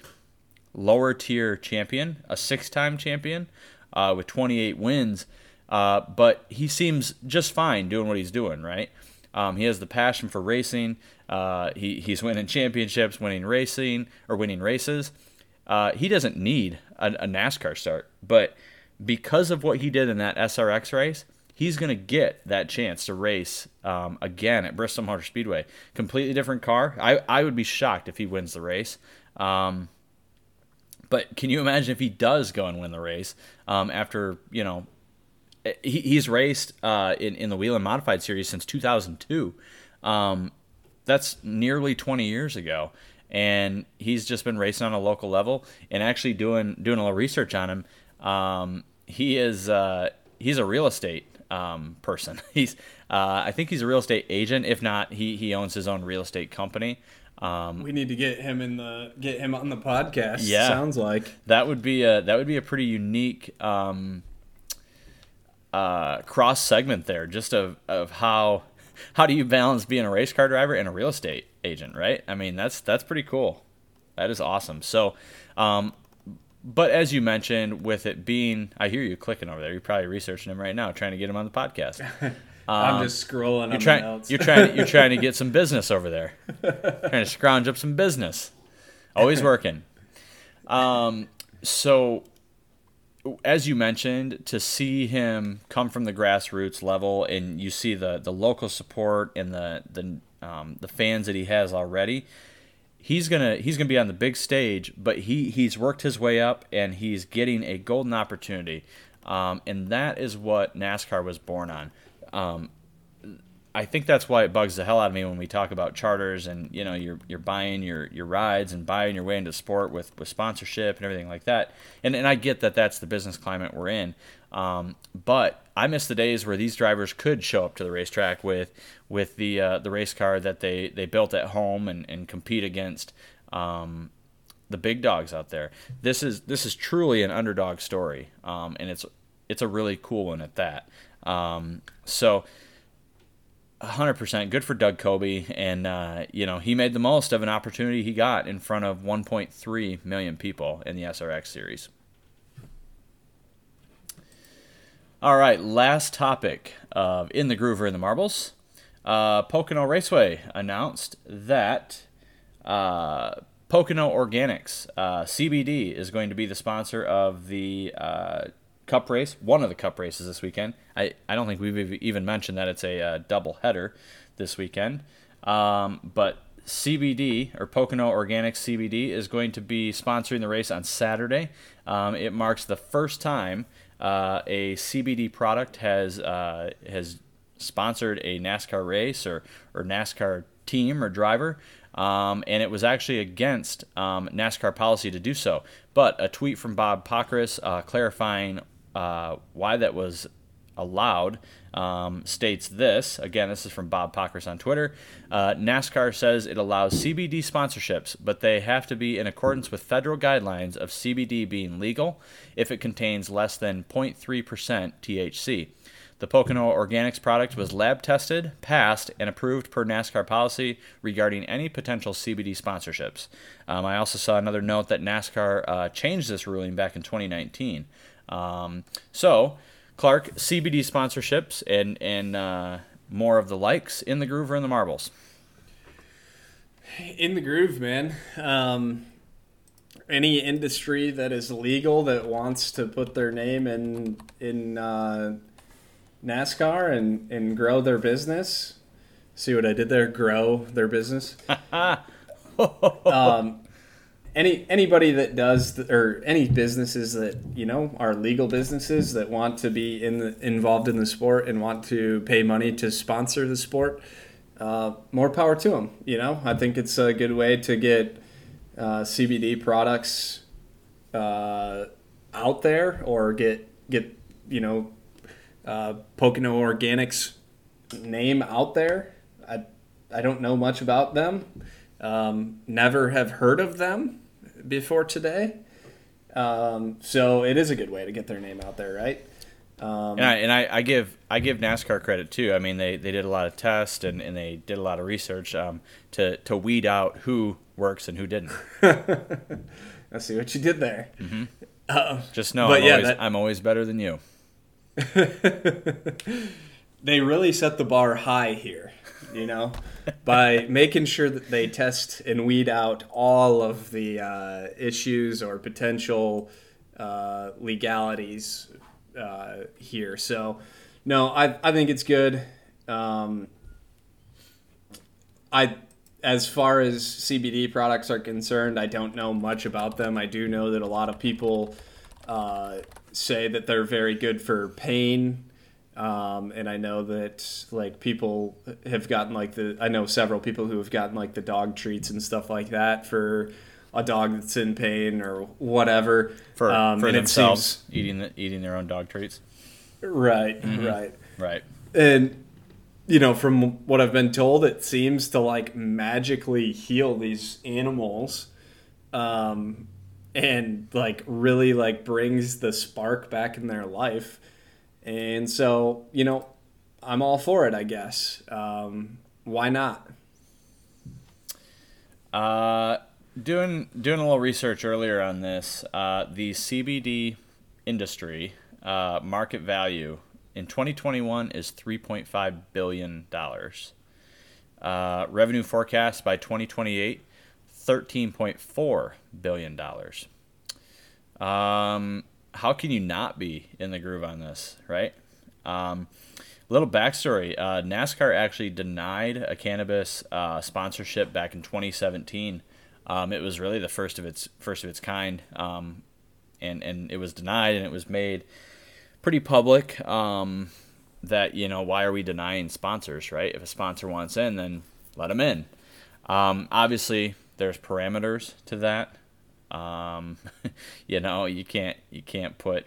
lower-tier champion, a six-time champion uh, with twenty-eight wins. Uh, but he seems just fine doing what he's doing, right? Um, he has the passion for racing. Uh, he he's winning championships, winning racing or winning races. Uh, he doesn't need a, a NASCAR start, but because of what he did in that S R X race, he's going to get that chance to race um, again at Bristol Motor Speedway. Completely different car. I I would be shocked if he wins the race. Um, but can you imagine if he does go and win the race um, after, you know? He's raced uh, in, in the Wheeling Modified Series since two thousand two. Um, that's nearly twenty years ago. And he's just been racing on a local level, and actually doing doing a little research on him. Um, he is uh, he's a real estate um, person. He's uh, I think he's a real estate agent. If not, he, he owns his own real estate company. Um, we need to get him in the get him on the podcast. Yeah, sounds like that would be a that would be a pretty unique Um, Uh, cross segment there, just of, of how how do you balance being a race car driver and a real estate agent, right? I mean, that's that's pretty cool. That is awesome. So, um, but as you mentioned, with it being, I hear you clicking over there. You're probably researching him right now, trying to get him on the podcast. Um, I'm just scrolling. You're on trying. Notes. you're trying. You're trying to get some business over there. Trying to scrounge up some business. Always working. Um, so. As you mentioned, to see him come from the grassroots level, and you see the, the local support and the the um, the fans that he has already, he's gonna he's gonna be on the big stage. But he, he's worked his way up, and he's getting a golden opportunity, um, and that is what NASCAR was born on. Um, I think that's why it bugs the hell out of me when we talk about charters, and you know you're you're buying your, your rides and buying your way into sport with, with sponsorship and everything like that. And and I get that that's the business climate we're in, um, but I miss the days where these drivers could show up to the racetrack with with the uh, the race car that they, they built at home and, and compete against um, the big dogs out there. This is this is truly an underdog story, um, and it's it's a really cool one at that. Um, so. one hundred percent good for Doug Coby, and uh, you know he made the most of an opportunity he got in front of one point three million people in the S R X series. All right, last topic of In the Groover in the Marbles. Uh, Pocono Raceway announced that uh, Pocono Organics uh, C B D is going to be the sponsor of the Uh, Cup race, one of the Cup races this weekend. I, I don't think we've even mentioned that it's a uh, double header this weekend. Um, but C B D, or Pocono Organic C B D, is going to be sponsoring the race on Saturday. Um, it marks the first time uh, a C B D product has uh, has sponsored a NASCAR race or, or NASCAR team or driver. Um, and it was actually against um, NASCAR policy to do so. But a tweet from Bob Pockris uh, clarifying uh, why that was allowed um, states this. Again, this is from Bob Pockris on Twitter. Uh, NASCAR says it allows C B D sponsorships, but they have to be in accordance with federal guidelines of C B D being legal if it contains less than zero point three percent T H C. The Pocono Organics product was lab tested, passed, and approved per NASCAR policy regarding any potential C B D sponsorships. Um, I also saw another note that NASCAR uh, changed this ruling back in twenty nineteen. Um, so, Clark, C B D sponsorships and, and uh, more of the likes in the groove or in the marbles? In the groove, man. Um, any industry that is legal that wants to put their name in in uh, NASCAR and, and grow their business. See what I did there? Grow their business. um, any anybody that does, the, or any businesses that, you know, are legal businesses that want to be in the, involved in the sport and want to pay money to sponsor the sport, uh, more power to them. You know, I think it's a good way to get uh, C B D products uh, out there, or get get you know. Uh, Pocono Organics name out there. I I don't know much about them. Um, never have heard of them before today. Um, so it is a good way to get their name out there, right? Um, and I, and I, I give I give NASCAR credit too. I mean, they, they did a lot of tests and, and they did a lot of research um, to to weed out who works and who didn't. I see what you did there. Mm-hmm. Uh, Just know I'm, yeah, always, that... I'm always better than you. They really set the bar high here, you know, by making sure that they test and weed out all of the uh, issues or potential uh, legalities uh, here. So, no, I I think it's good. Um, I as far as C B D products are concerned, I don't know much about them. I do know that a lot of people Uh, say that they're very good for pain, um, and I know that like people have gotten like the I know several people who have gotten like the dog treats and stuff like that for a dog that's in pain or whatever, for, um, for and themselves it seems, eating the, eating their own dog treats, right? Mm-hmm. right right and you know, from what I've been told, it seems to like magically heal these animals, um and like really like brings the spark back in their life. And so, you know, I'm all for it, I guess. Um, why not? Uh, doing doing a little research earlier on this, uh, the C B D industry uh, market value in twenty twenty-one is three point five billion dollars. Uh, revenue forecast by twenty twenty-eight, thirteen point four billion dollars. Um, how can you not be in the groove on this, right? Um, little backstory. Uh, NASCAR actually denied a cannabis uh, sponsorship back in twenty seventeen. Um, it was really the first of its first of its kind, um, and, and it was denied, and it was made pretty public um, that, you know, why are we denying sponsors, right? If a sponsor wants in, then let them in. Um, obviously... There's parameters to that. Um, you know, you can't you can't put,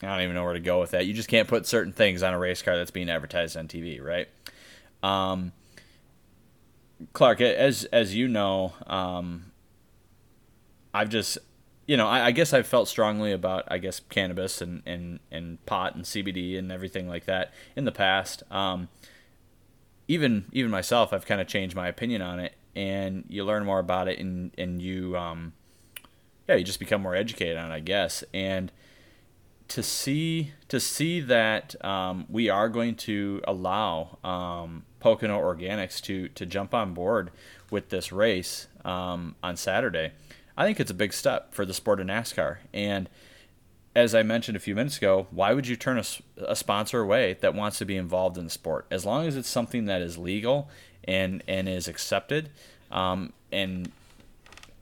I don't even know where to go with that. You just can't put certain things on a race car that's being advertised on T V, right? Um, Clark, as as you know, um, I've just, you know, I, I guess I've felt strongly about, I guess, cannabis and, and, and pot and C B D and everything like that in the past. Um, even even myself, I've kind of changed my opinion on it. And you learn more about it, and, and you, um, yeah, you just become more educated on it, I guess. And to see to see that um, we are going to allow um, Pocono Organics to to jump on board with this race um, on Saturday, I think it's a big step for the sport of NASCAR. And as I mentioned a few minutes ago, why would you turn a, a sponsor away that wants to be involved in the sport? As long as it's something that is legal and and is accepted, um, and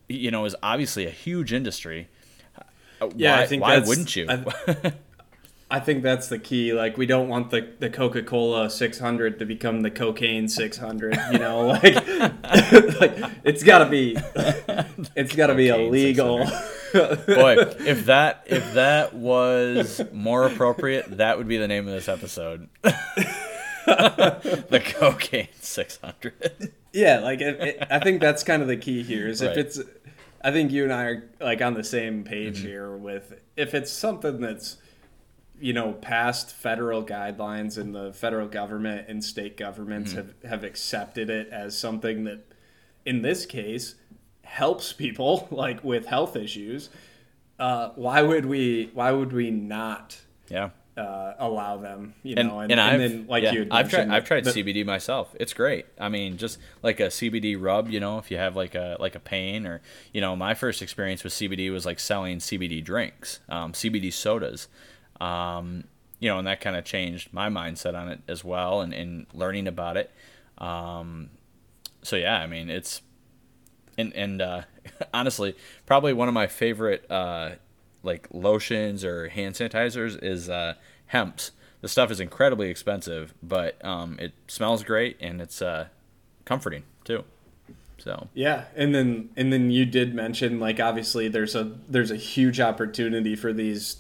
you know, is obviously a huge industry. Yeah, why, I think why wouldn't you? I, th- I think that's the key. Like, we don't want the, the Coca-Cola six hundred to become the cocaine six hundred. You know, like, like it's gotta be, it's gotta be illegal. Boy, if that if that was more appropriate, that would be the name of this episode. The cocaine six hundred. Yeah, like it, it, I think that's kind of the key here. Is right. if it's, I think you and I are like on the same page mm-hmm. here with, if it's something that's, you know, past federal guidelines and the federal government and state governments mm-hmm. have, have accepted it as something that, in this case, helps people like with health issues, uh, why would we why would we not yeah uh, allow them, you and, know, and, and, and then like yeah, you had I've tried I've tried the, C B D myself. It's great. I mean, just like a C B D rub, you know, if you have like a like a pain, or you know, my first experience with C B D was like selling C B D drinks, um, C B D sodas, um, you know, and that kind of changed my mindset on it as well, and, and learning about it. Um, so yeah, I mean, it's. And and uh, honestly, probably one of my favorite uh, like lotions or hand sanitizers is uh, Hemp's. The stuff is incredibly expensive, but um, it smells great and it's uh, comforting too. So yeah, and then and then you did mention, like, obviously there's a there's a huge opportunity for these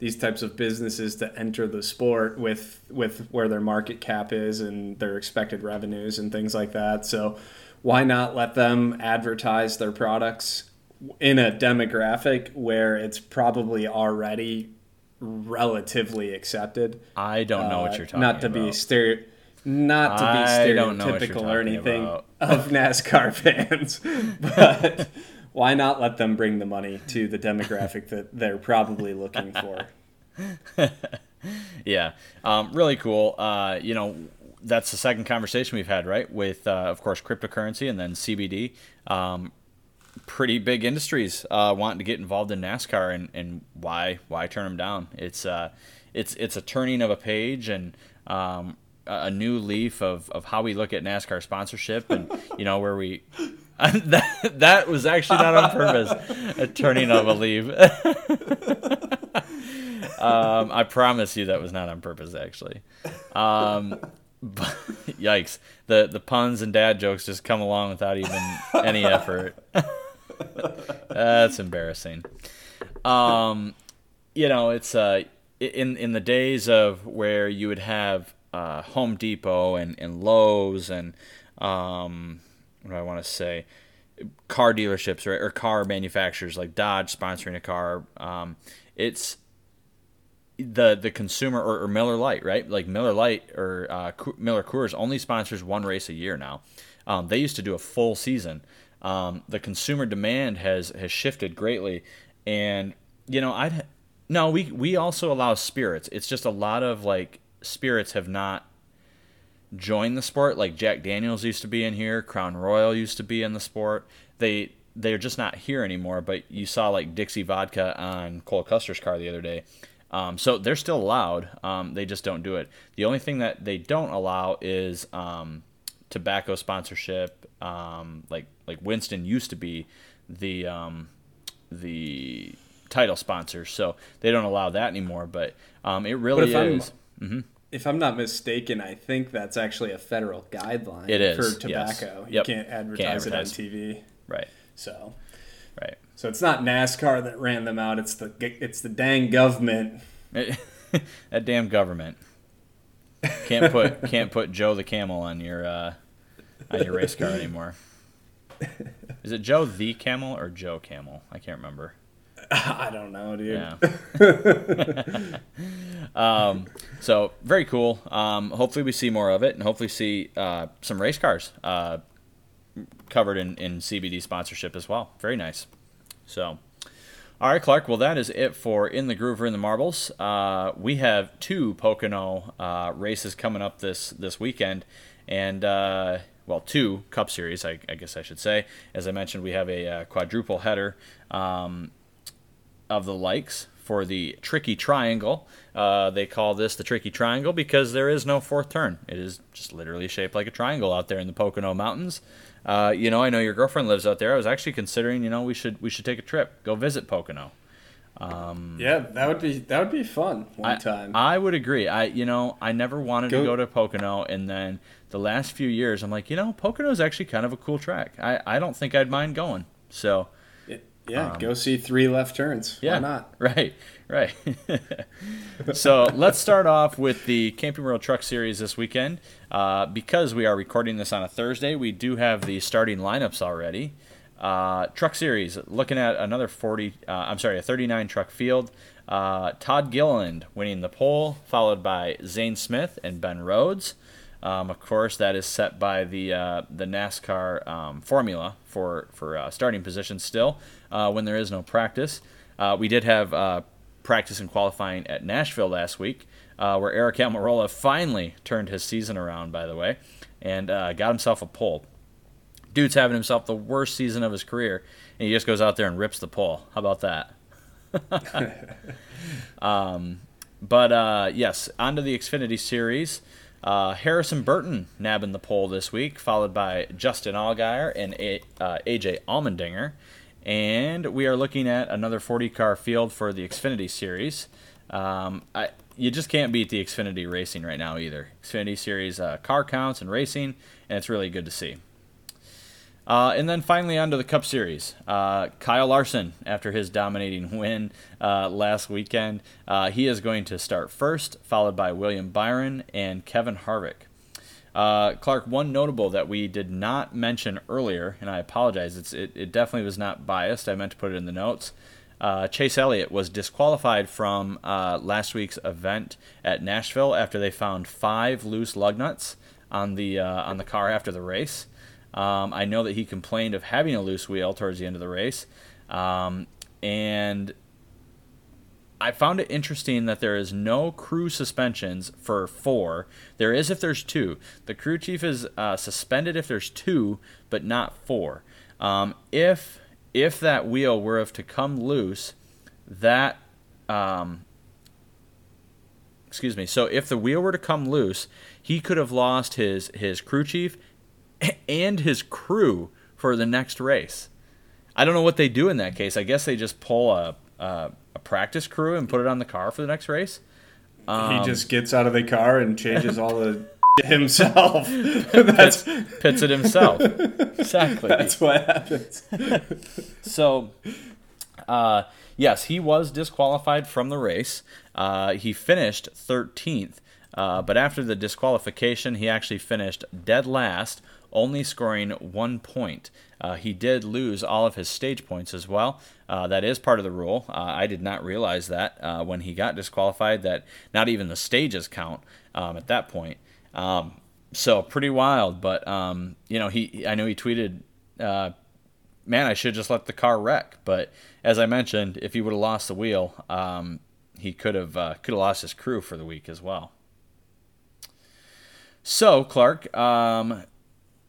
these types of businesses to enter the sport with with where their market cap is and their expected revenues and things like that. So. Why not let them advertise their products in a demographic where it's probably already relatively accepted? I don't know uh, what you're talking not to about. Be stere- not to be stereotypical or anything about. Of NASCAR fans, but why not let them bring the money to the demographic that they're probably looking for? Yeah, um, really cool. Uh, you know, that's the second conversation we've had, right? With, uh, of course, cryptocurrency and then C B D. Um, pretty big industries uh, wanting to get involved in NASCAR, and, and why why turn them down? It's uh, it's it's a turning of a page and um, a new leaf of, of how we look at NASCAR sponsorship, and you know where we that that was actually not on purpose. A turning of a leaf. um, I promise you that was not on purpose, actually. Um, But, yikes, the the puns and dad jokes just come along without even any effort. That's embarrassing. Um, you know, it's uh in in the days of where you would have uh, Home Depot and, and Lowe's and um, what do I want to say, car dealerships or, or car manufacturers like Dodge sponsoring a car. Um, it's the the consumer or, or Miller Lite, right? Like Miller Lite or uh, Co- Miller Coors only sponsors one race a year now. Um, they used to do a full season. Um, the consumer demand has has shifted greatly, and you know I'd no we we also allow spirits. It's just a lot of like spirits have not joined the sport. Like Jack Daniels used to be in here, Crown Royal used to be in the sport. They they're just not here anymore. But you saw like Dixie Vodka on Cole Custer's car the other day. Um, so they're still allowed. Um, they just don't do it. The only thing that they don't allow is um, tobacco sponsorship. Um, like like Winston used to be the um, the title sponsor, so they don't allow that anymore. But um, it really but if is. I'm, mm-hmm. If I'm not mistaken, I think that's actually a federal guideline. It is, for tobacco. Yes. You yep. can't, advertise can't advertise it on T V. Right. So. Right. So it's not NASCAR that ran them out. It's the it's the dang government. That damn government can't put can't put Joe the Camel on your uh, on your race car anymore. Is it Joe the Camel or Joe Camel? I can't remember. I don't know, dude. Yeah. um, so very cool. Um, hopefully we see more of it, and hopefully see uh, some race cars uh, covered in, in C B D sponsorship as well. Very nice. So, all right, Clark. Well, that is it for In the Groove or In the Marbles. Uh, we have two Pocono uh, races coming up this, this weekend, and, uh, well, two Cup Series, I, I guess I should say. As I mentioned, we have a uh, quadruple header um, of the likes for the tricky triangle. Uh, they call this the tricky triangle because there is no fourth turn. It is just literally shaped like a triangle out there in the Pocono Mountains. Uh, you know, I know your girlfriend lives out there. I was actually considering, you know, we should we should take a trip, go visit Pocono. Um, yeah, that would be that would be fun one I, time. I would agree. I you know I never wanted go. to go to Pocono, and then the last few years I'm like, you know, Pocono is actually kind of a cool track. I, I don't think I'd mind going. So it, yeah, um, go see three left turns. Yeah, why not? Right, right. So let's start off with the Camping World Truck Series this weekend. Uh, because we are recording this on a Thursday, we do have the starting lineups already. Uh, truck series, looking at another forty, uh, I'm sorry, a thirty-nine truck field. Uh, Todd Gilliland winning the pole, followed by Zane Smith and Ben Rhodes. Um, of course, that is set by the uh, the NASCAR um, formula for for uh, starting positions still uh, when there is no practice. Uh, we did have uh, practice and qualifying at Nashville last week, uh, where Eric Almirola finally turned his season around, by the way, and uh, got himself a pole. Dude's having himself the worst season of his career, and he just goes out there and rips the pole. How about that? um, but, uh, yes, on to the Xfinity Series. Uh, Harrison Burton nabbing the pole this week, followed by Justin Allgaier and A- uh, A J Allmendinger. And we are looking at another forty-car field for the Xfinity Series. Um, I, you just can't beat the Xfinity racing right now either. Xfinity Series uh, car counts and racing, and it's really good to see. Uh, and then finally on to the Cup Series. Uh, Kyle Larson, after his dominating win uh, last weekend, uh, he is going to start first, followed by William Byron and Kevin Harvick. Uh, Clark, one notable that we did not mention earlier, and I apologize, it's, it, it definitely was not biased. I meant to put it in the notes. Uh, Chase Elliott was disqualified from uh, last week's event at Nashville after they found five loose lug nuts on the, uh, on the car after the race. Um, I know that he complained of having a loose wheel towards the end of the race. Um, and I found it interesting that there is no crew suspensions for four. There is if there's two. The crew chief is uh, suspended if there's two, but not four. Um, if if that wheel were to come loose, that... Um, excuse me. So if the wheel were to come loose, he could have lost his, his crew chief and his crew for the next race. I don't know what they do in that case. I guess they just pull a a, a practice crew and put it on the car for the next race. Um, he just gets out of the car and changes all the himself. That's pits, pits it himself. Exactly. That's what happens. So, uh, yes, he was disqualified from the race. Uh, he finished thirteenth, uh, but after the disqualification, he actually finished dead last, only scoring one point. Uh, he did lose all of his stage points as well. Uh, that is part of the rule. Uh, I did not realize that uh, when he got disqualified, that not even the stages count um, at that point. Um, so pretty wild. But um, you know, he I know he tweeted, uh, "Man, I should just let the car wreck." But as I mentioned, if he would have lost the wheel, um, he could have uh, could have lost his crew for the week as well. So Clark. Um,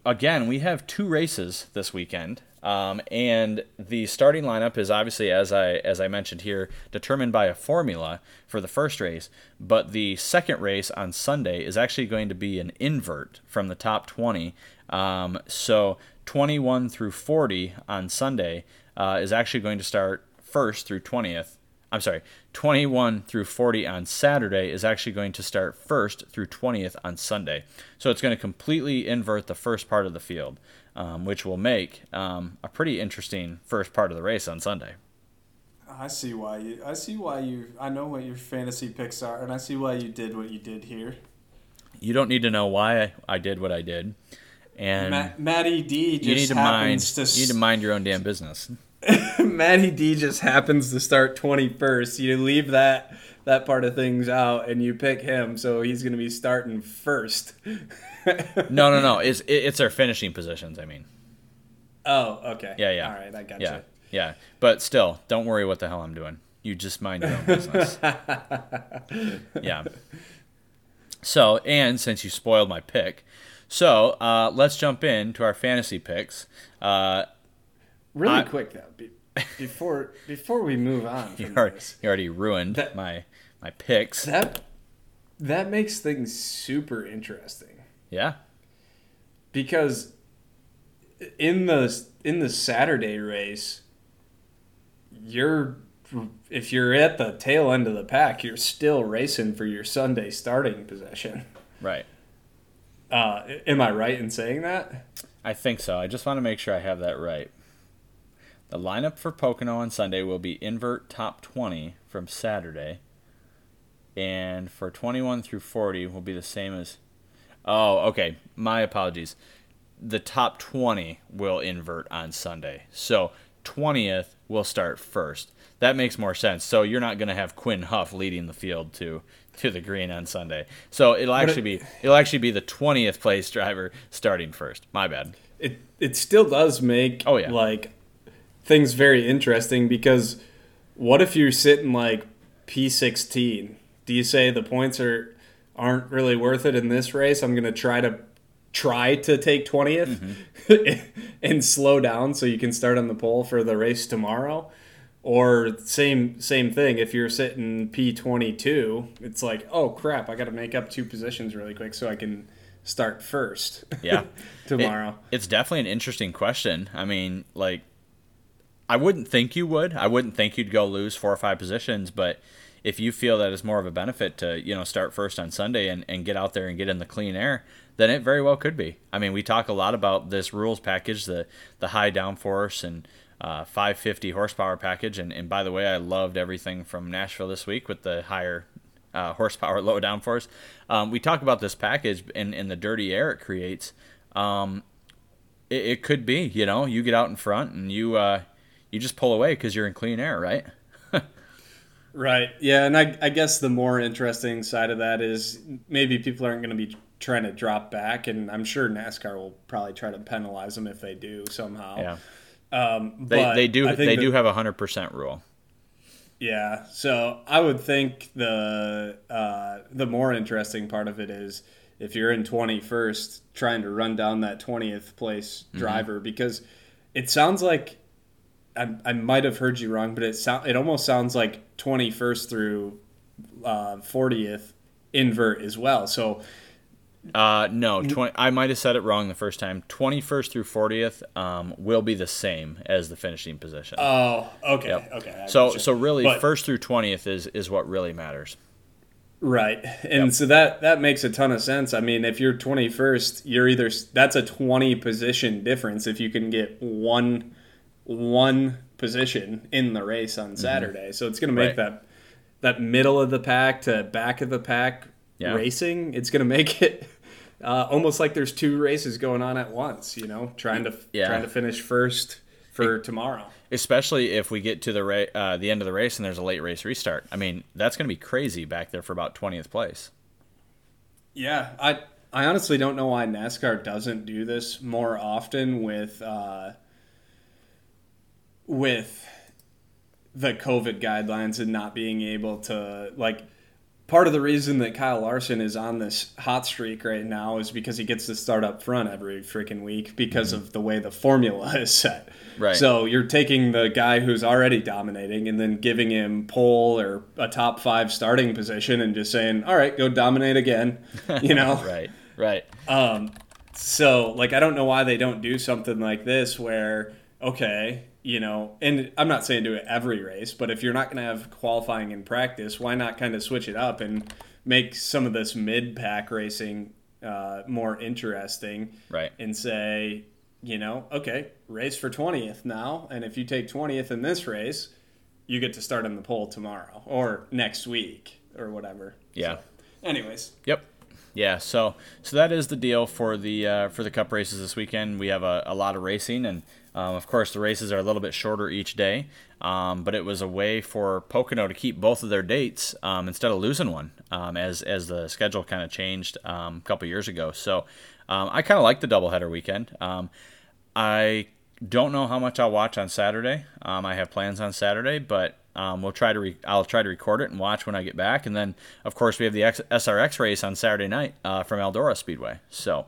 Again, we have two races this weekend, um, and the starting lineup is obviously, as I as I mentioned here, determined by a formula for the first race, but the second race on Sunday is actually going to be an invert from the top twenty. Um, so twenty-one through forty on Sunday uh, is actually going to start first through twentieth. I'm sorry, twenty-one through forty on Saturday is actually going to start first through twentieth on Sunday. So it's going to completely invert the first part of the field, um, which will make um, a pretty interesting first part of the race on Sunday. I see why you, I see why you, I know what your fantasy picks are, and I see why you did what you did here. You don't need to know why I did what I did. And Ma- Matty D just you need to happens mind, to... You need to mind your own damn business. Matty D just happens to start twenty-first. You leave that that part of things out, and you pick him, so he's going to be starting first. no, no, no. It's it's our finishing positions, I mean. Oh, okay. Yeah, yeah. All right, I got yeah, you. Yeah, but still, don't worry what the hell I'm doing. You just mind your own business. Yeah. So, and since you spoiled my pick, so uh, let's jump in to our fantasy picks. Uh Really I, quick, though. before before we move on from you, already, this, you already ruined that, my my picks. That that makes things super interesting. Yeah. Because in the in the Saturday race, you're if you're at the tail end of the pack, you're still racing for your Sunday starting position. Right. Uh, am I right in saying that? I think so. I just want to make sure I have that right. The lineup for Pocono on Sunday will be invert top twenty from Saturday. And for twenty-one through forty will be the same as... Oh, okay. My apologies. The top twenty will invert on Sunday. So twentieth will start first. That makes more sense. So you're not going to have Quinn Huff leading the field to... to the green on Sunday, so it'll actually be it'll actually be the twentieth place driver starting first. My bad. It it still does make oh, yeah. like things very interesting, because what if you're sitting like P sixteen? Do you say the points are aren't really worth it in this race? I'm gonna try to try to take twentieth mm-hmm. and slow down so you can start on the pole for the race tomorrow. Or same same thing, if you're sitting P twenty-two, it's like, oh, crap, I got to make up two positions really quick so I can start first yeah. tomorrow. It, it's definitely an interesting question. I mean, like, I wouldn't think you would. I wouldn't think you'd go lose four or five positions, but if you feel that it's more of a benefit to, you know, start first on Sunday and, and get out there and get in the clean air, then it very well could be. I mean, we talk a lot about this rules package, the, the high downforce and Uh, five hundred fifty horsepower package, and, and by the way, I loved everything from Nashville this week with the higher uh, horsepower, low downforce. Um, we talk about this package and, and the dirty air it creates. Um, it, it could be, you know, you get out in front and you uh, you just pull away because you're in clean air, right? Right, yeah, and I, I guess the more interesting side of that is maybe people aren't going to be trying to drop back, and I'm sure NASCAR will probably try to penalize them if they do somehow. Yeah. Um, they, they do they that, do have a hundred percent rule. Yeah, so I would think the uh, the more interesting part of it is if you're in twenty-first, trying to run down that twentieth place driver, mm-hmm. because it sounds like I, I might have heard you wrong, but it so, it almost sounds like twenty-first through uh, fortieth invert as well. So Uh no, twenty I might have said it wrong the first time. twenty-first through fortieth um will be the same as the finishing position. Oh, okay. Yep. Okay. So sure. so really but, first through twentieth is is what really matters. Right. And yep. so that that makes a ton of sense. I mean, if you're twenty-first, you're either that's a twenty position difference if you can get one one position in the race on Saturday. Mm-hmm. So it's going to make right. that that middle of the pack to back of the pack yeah. racing, it's going to make it Uh, almost like there's two races going on at once, you know, trying to yeah. trying to finish first for it, tomorrow. Especially if we get to the ra- uh, the end of the race and there's a late race restart. I mean, that's going to be crazy back there for about twentieth place. Yeah, I I honestly don't know why NASCAR doesn't do this more often with uh, with the COVID guidelines and not being able to like. Part of the reason that Kyle Larson is on this hot streak right now is because he gets to start up front every freaking week because mm-hmm. of the way the formula is set. Right. So you're taking the guy who's already dominating and then giving him pole or a top five starting position and just saying, all right, go dominate again, you know? Right, right. Um, so, like, I don't know why they don't do something like this where, okay, you know, and I'm not saying do it every race, but if you're not going to have qualifying in practice, why not kind of switch it up and make some of this mid-pack racing uh, more interesting? Right. And say, you know, okay, race for twentieth now, and if you take twentieth in this race, you get to start on the pole tomorrow or next week or whatever. Yeah. So, anyways. Yep. Yeah. So, so that is the deal for the uh, for the Cup races this weekend. We have a, a lot of racing and. Um, of course, the races are a little bit shorter each day, um, but it was a way for Pocono to keep both of their dates um, instead of losing one, um, as as the schedule kind of changed um, a couple years ago. So um, I kind of like the doubleheader weekend. Um, I don't know how much I'll watch on Saturday. Um, I have plans on Saturday, but um, we'll try to re- I'll try to record it and watch when I get back. And then, of course, we have the X- S R X race on Saturday night uh, from Eldora Speedway. So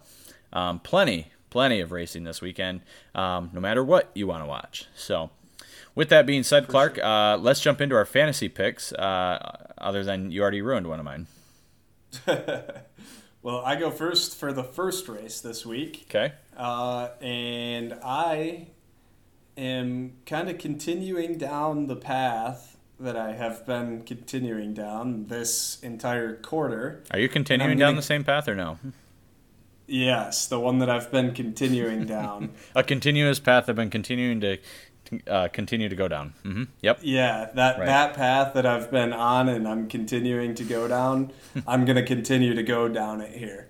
um, plenty. Plenty of racing this weekend, um, no matter what you want to watch. So With that being said, Clark, uh, let's jump into our fantasy picks, uh, other than you already ruined one of mine. Well, I go first for the first race this week. Okay. Uh, and I am kind of continuing down the path that I have been continuing down this entire quarter. Are you continuing down gonna... the same path or no? Yes, the one that I've been continuing down. A continuous path I've been continuing to uh, continue to go down. Mm-hmm. Yep. Yeah, that, right. that path that I've been on and I'm continuing to go down, I'm going to continue to go down it here.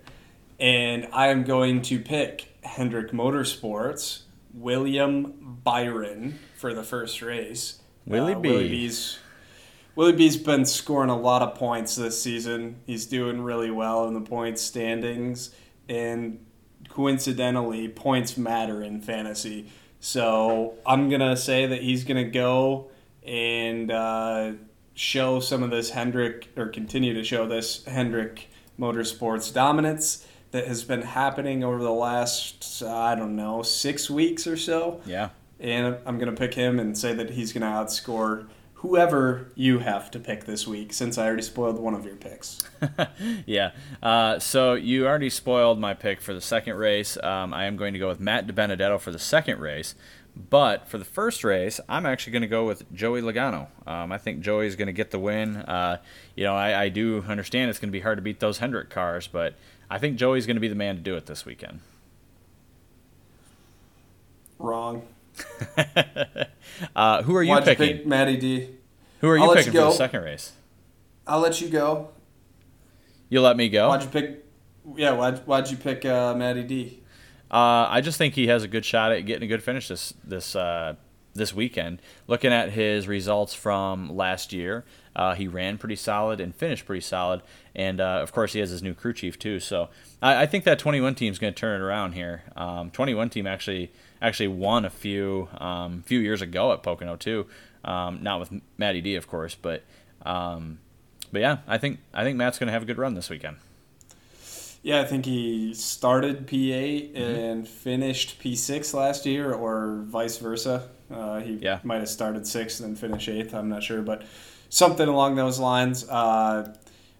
And I am going to pick Hendrick Motorsports, William Byron for the first race. Willie uh, B. Willie B's, Willie B's been scoring a lot of points this season. He's doing really well in the points standings, and coincidentally, points matter in fantasy. So I'm going to say that he's going to go and uh, show some of this Hendrick, or continue to show this Hendrick Motorsports dominance that has been happening over the last, uh, I don't know, six weeks or so. Yeah. And I'm going to pick him and say that he's going to outscore whoever you have to pick this week, since I already spoiled one of your picks. Yeah. Uh, so you already spoiled my pick for the second race. Um, I am going to go with Matt DiBenedetto for the second race. But for the first race, I'm actually going to go with Joey Logano. Um, I think Joey's going to get the win. Uh, you know, I, I do understand it's going to be hard to beat those Hendrick cars, but I think Joey's going to be the man to do it this weekend. Wrong. uh, who are you Why'd picking? You pick Matty D. Who are you I'll picking you for the second race? I'll let you go. You'll let me go? Why'd you pick? Yeah, why'd, why'd you pick uh, Matty D? Uh, I just think he has a good shot at getting a good finish this this uh, this weekend. Looking at his results from last year, uh, he ran pretty solid and finished pretty solid, and uh, of course he has his new crew chief too. So I, I think that twenty-one team is going to turn it around here. Um, twenty-one team actually. Actually won a few um, few years ago at Pocono too, um, not with Matty D of course, but um, but yeah, I think I think Matt's gonna have a good run this weekend. Yeah, I think he started P eight mm-hmm. and finished P six last year, or vice versa. Uh, he yeah. might have started sixth and finished eighth. I'm not sure, but something along those lines. Uh,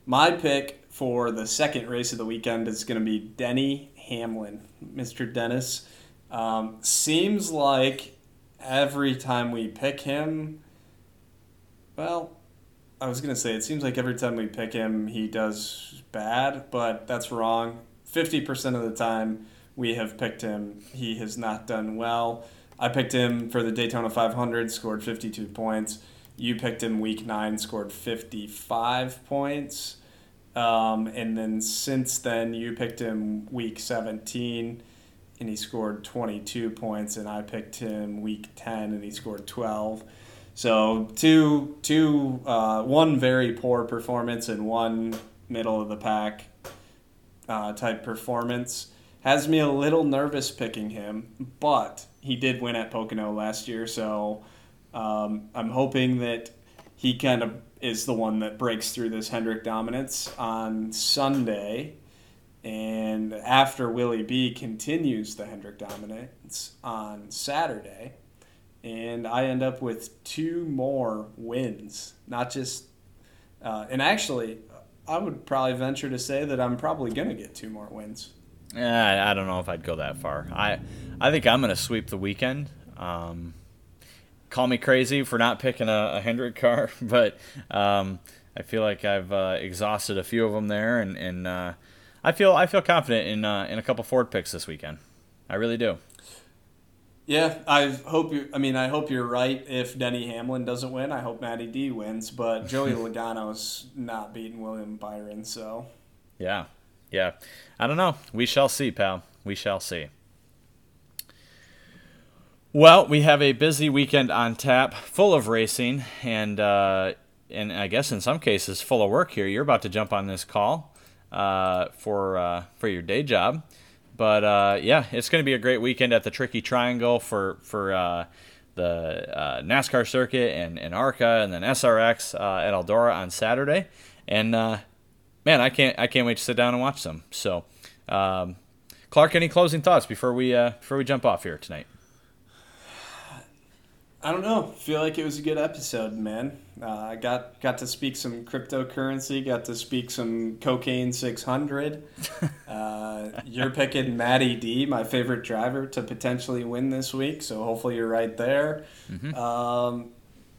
my pick for the second race of the weekend is gonna be Denny Hamlin, Mister Dennis. Um, seems like every time we pick him, well, I was going to say, it seems like every time we pick him, he does bad, but that's wrong. fifty percent of the time we have picked him, he has not done well. I picked him for the Daytona five hundred, scored fifty-two points. You picked him week nine, scored fifty-five points. Um, and then since then, you picked him week seventeen, and he scored twenty-two points, and I picked him week ten, and he scored twelve. So two, two, uh, one very poor performance and one middle-of-the-pack uh, type performance. Has me a little nervous picking him, but he did win at Pocono last year, so um, I'm hoping that he kind of is the one that breaks through this Hendrick dominance on Sunday. And after Willie B continues the Hendrick dominance on Saturday, and I end up with two more wins, not just uh, – and actually, I would probably venture to say that I'm probably going to get two more wins. Yeah, I don't know if I'd go that far. I, I think I'm going to sweep the weekend. Um, call me crazy for not picking a, a Hendrick car, but um, I feel like I've uh, exhausted a few of them there, and, and – uh, I feel I feel confident in uh, in a couple Ford picks this weekend. I really do. Yeah, I hope you. I mean, I hope you're right. If Denny Hamlin doesn't win, I hope Matty D wins. But Joey Logano's not beating William Byron, so. Yeah, yeah. I don't know. We shall see, pal. We shall see. Well, we have a busy weekend on tap, full of racing, and uh, and I guess in some cases full of work here. You're about to jump on this call. Uh, for uh, for your day job, but uh, yeah, it's going to be a great weekend at the Tricky Triangle for for uh, the uh, NASCAR circuit and, and ARCA, and then S R X uh, at Eldora on Saturday. And uh, man, I can't I can't wait to sit down and watch them. So, um, Clark, any closing thoughts before we uh, before we jump off here tonight? I don't know. Feel like it was a good episode, man. Uh, I got got to speak some cryptocurrency. Got to speak some cocaine six hundred. Uh, you're picking Matty D, my favorite driver, to potentially win this week. So hopefully you're right there. Mm-hmm. Um,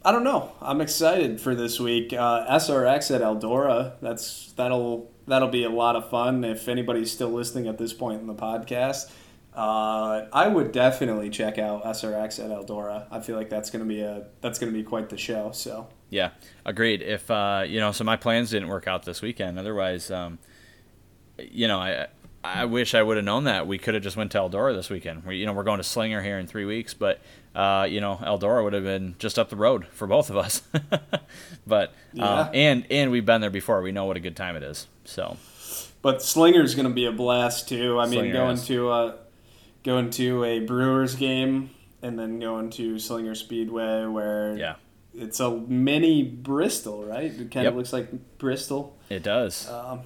I don't know. I'm excited for this week. Uh, S R X at Eldora. That's that'll that'll be a lot of fun. If anybody's still listening at this point in the podcast. Uh, I would definitely check out S R X at Eldora. I feel like that's gonna be a that's gonna be quite the show. So yeah, agreed. If uh, you know, so my plans didn't work out this weekend. Otherwise, um, you know, I I wish I would have known that we could have just went to Eldora this weekend. We you know we're going to Slinger here in three weeks, but uh, you know, Eldora would have been just up the road for both of us. But yeah. uh, and and we've been there before. We know what a good time it is. So, but Slinger's gonna be a blast too. I mean, Slinger going is. to. Uh, Going to a Brewers game and then going to Slinger Speedway where yeah. it's a mini Bristol, right? It kind yep. of looks like Bristol. It does. Um,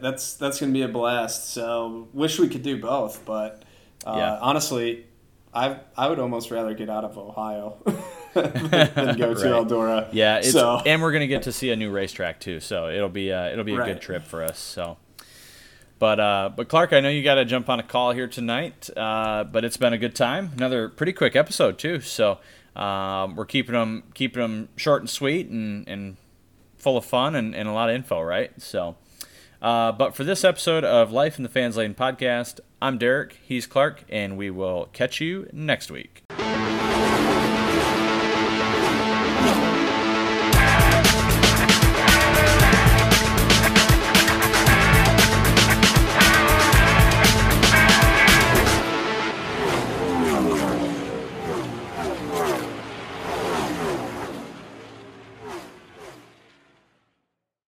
that's that's going to be a blast. So wish we could do both, but uh, yeah. honestly, I I would almost rather get out of Ohio than go right. to Eldora. Yeah, it's, so. And we're going to get to see a new racetrack too, so it'll be uh, it'll be a right. good trip for us. So. But uh, but Clark, I know you got to jump on a call here tonight, uh, but it's been a good time. Another pretty quick episode too, so um, we're keeping them keeping them short and sweet and, and full of fun and, and a lot of info, right? So, uh, but for this episode of Life in the Fans Lane podcast, I'm Derek, he's Clark, and we will catch you next week.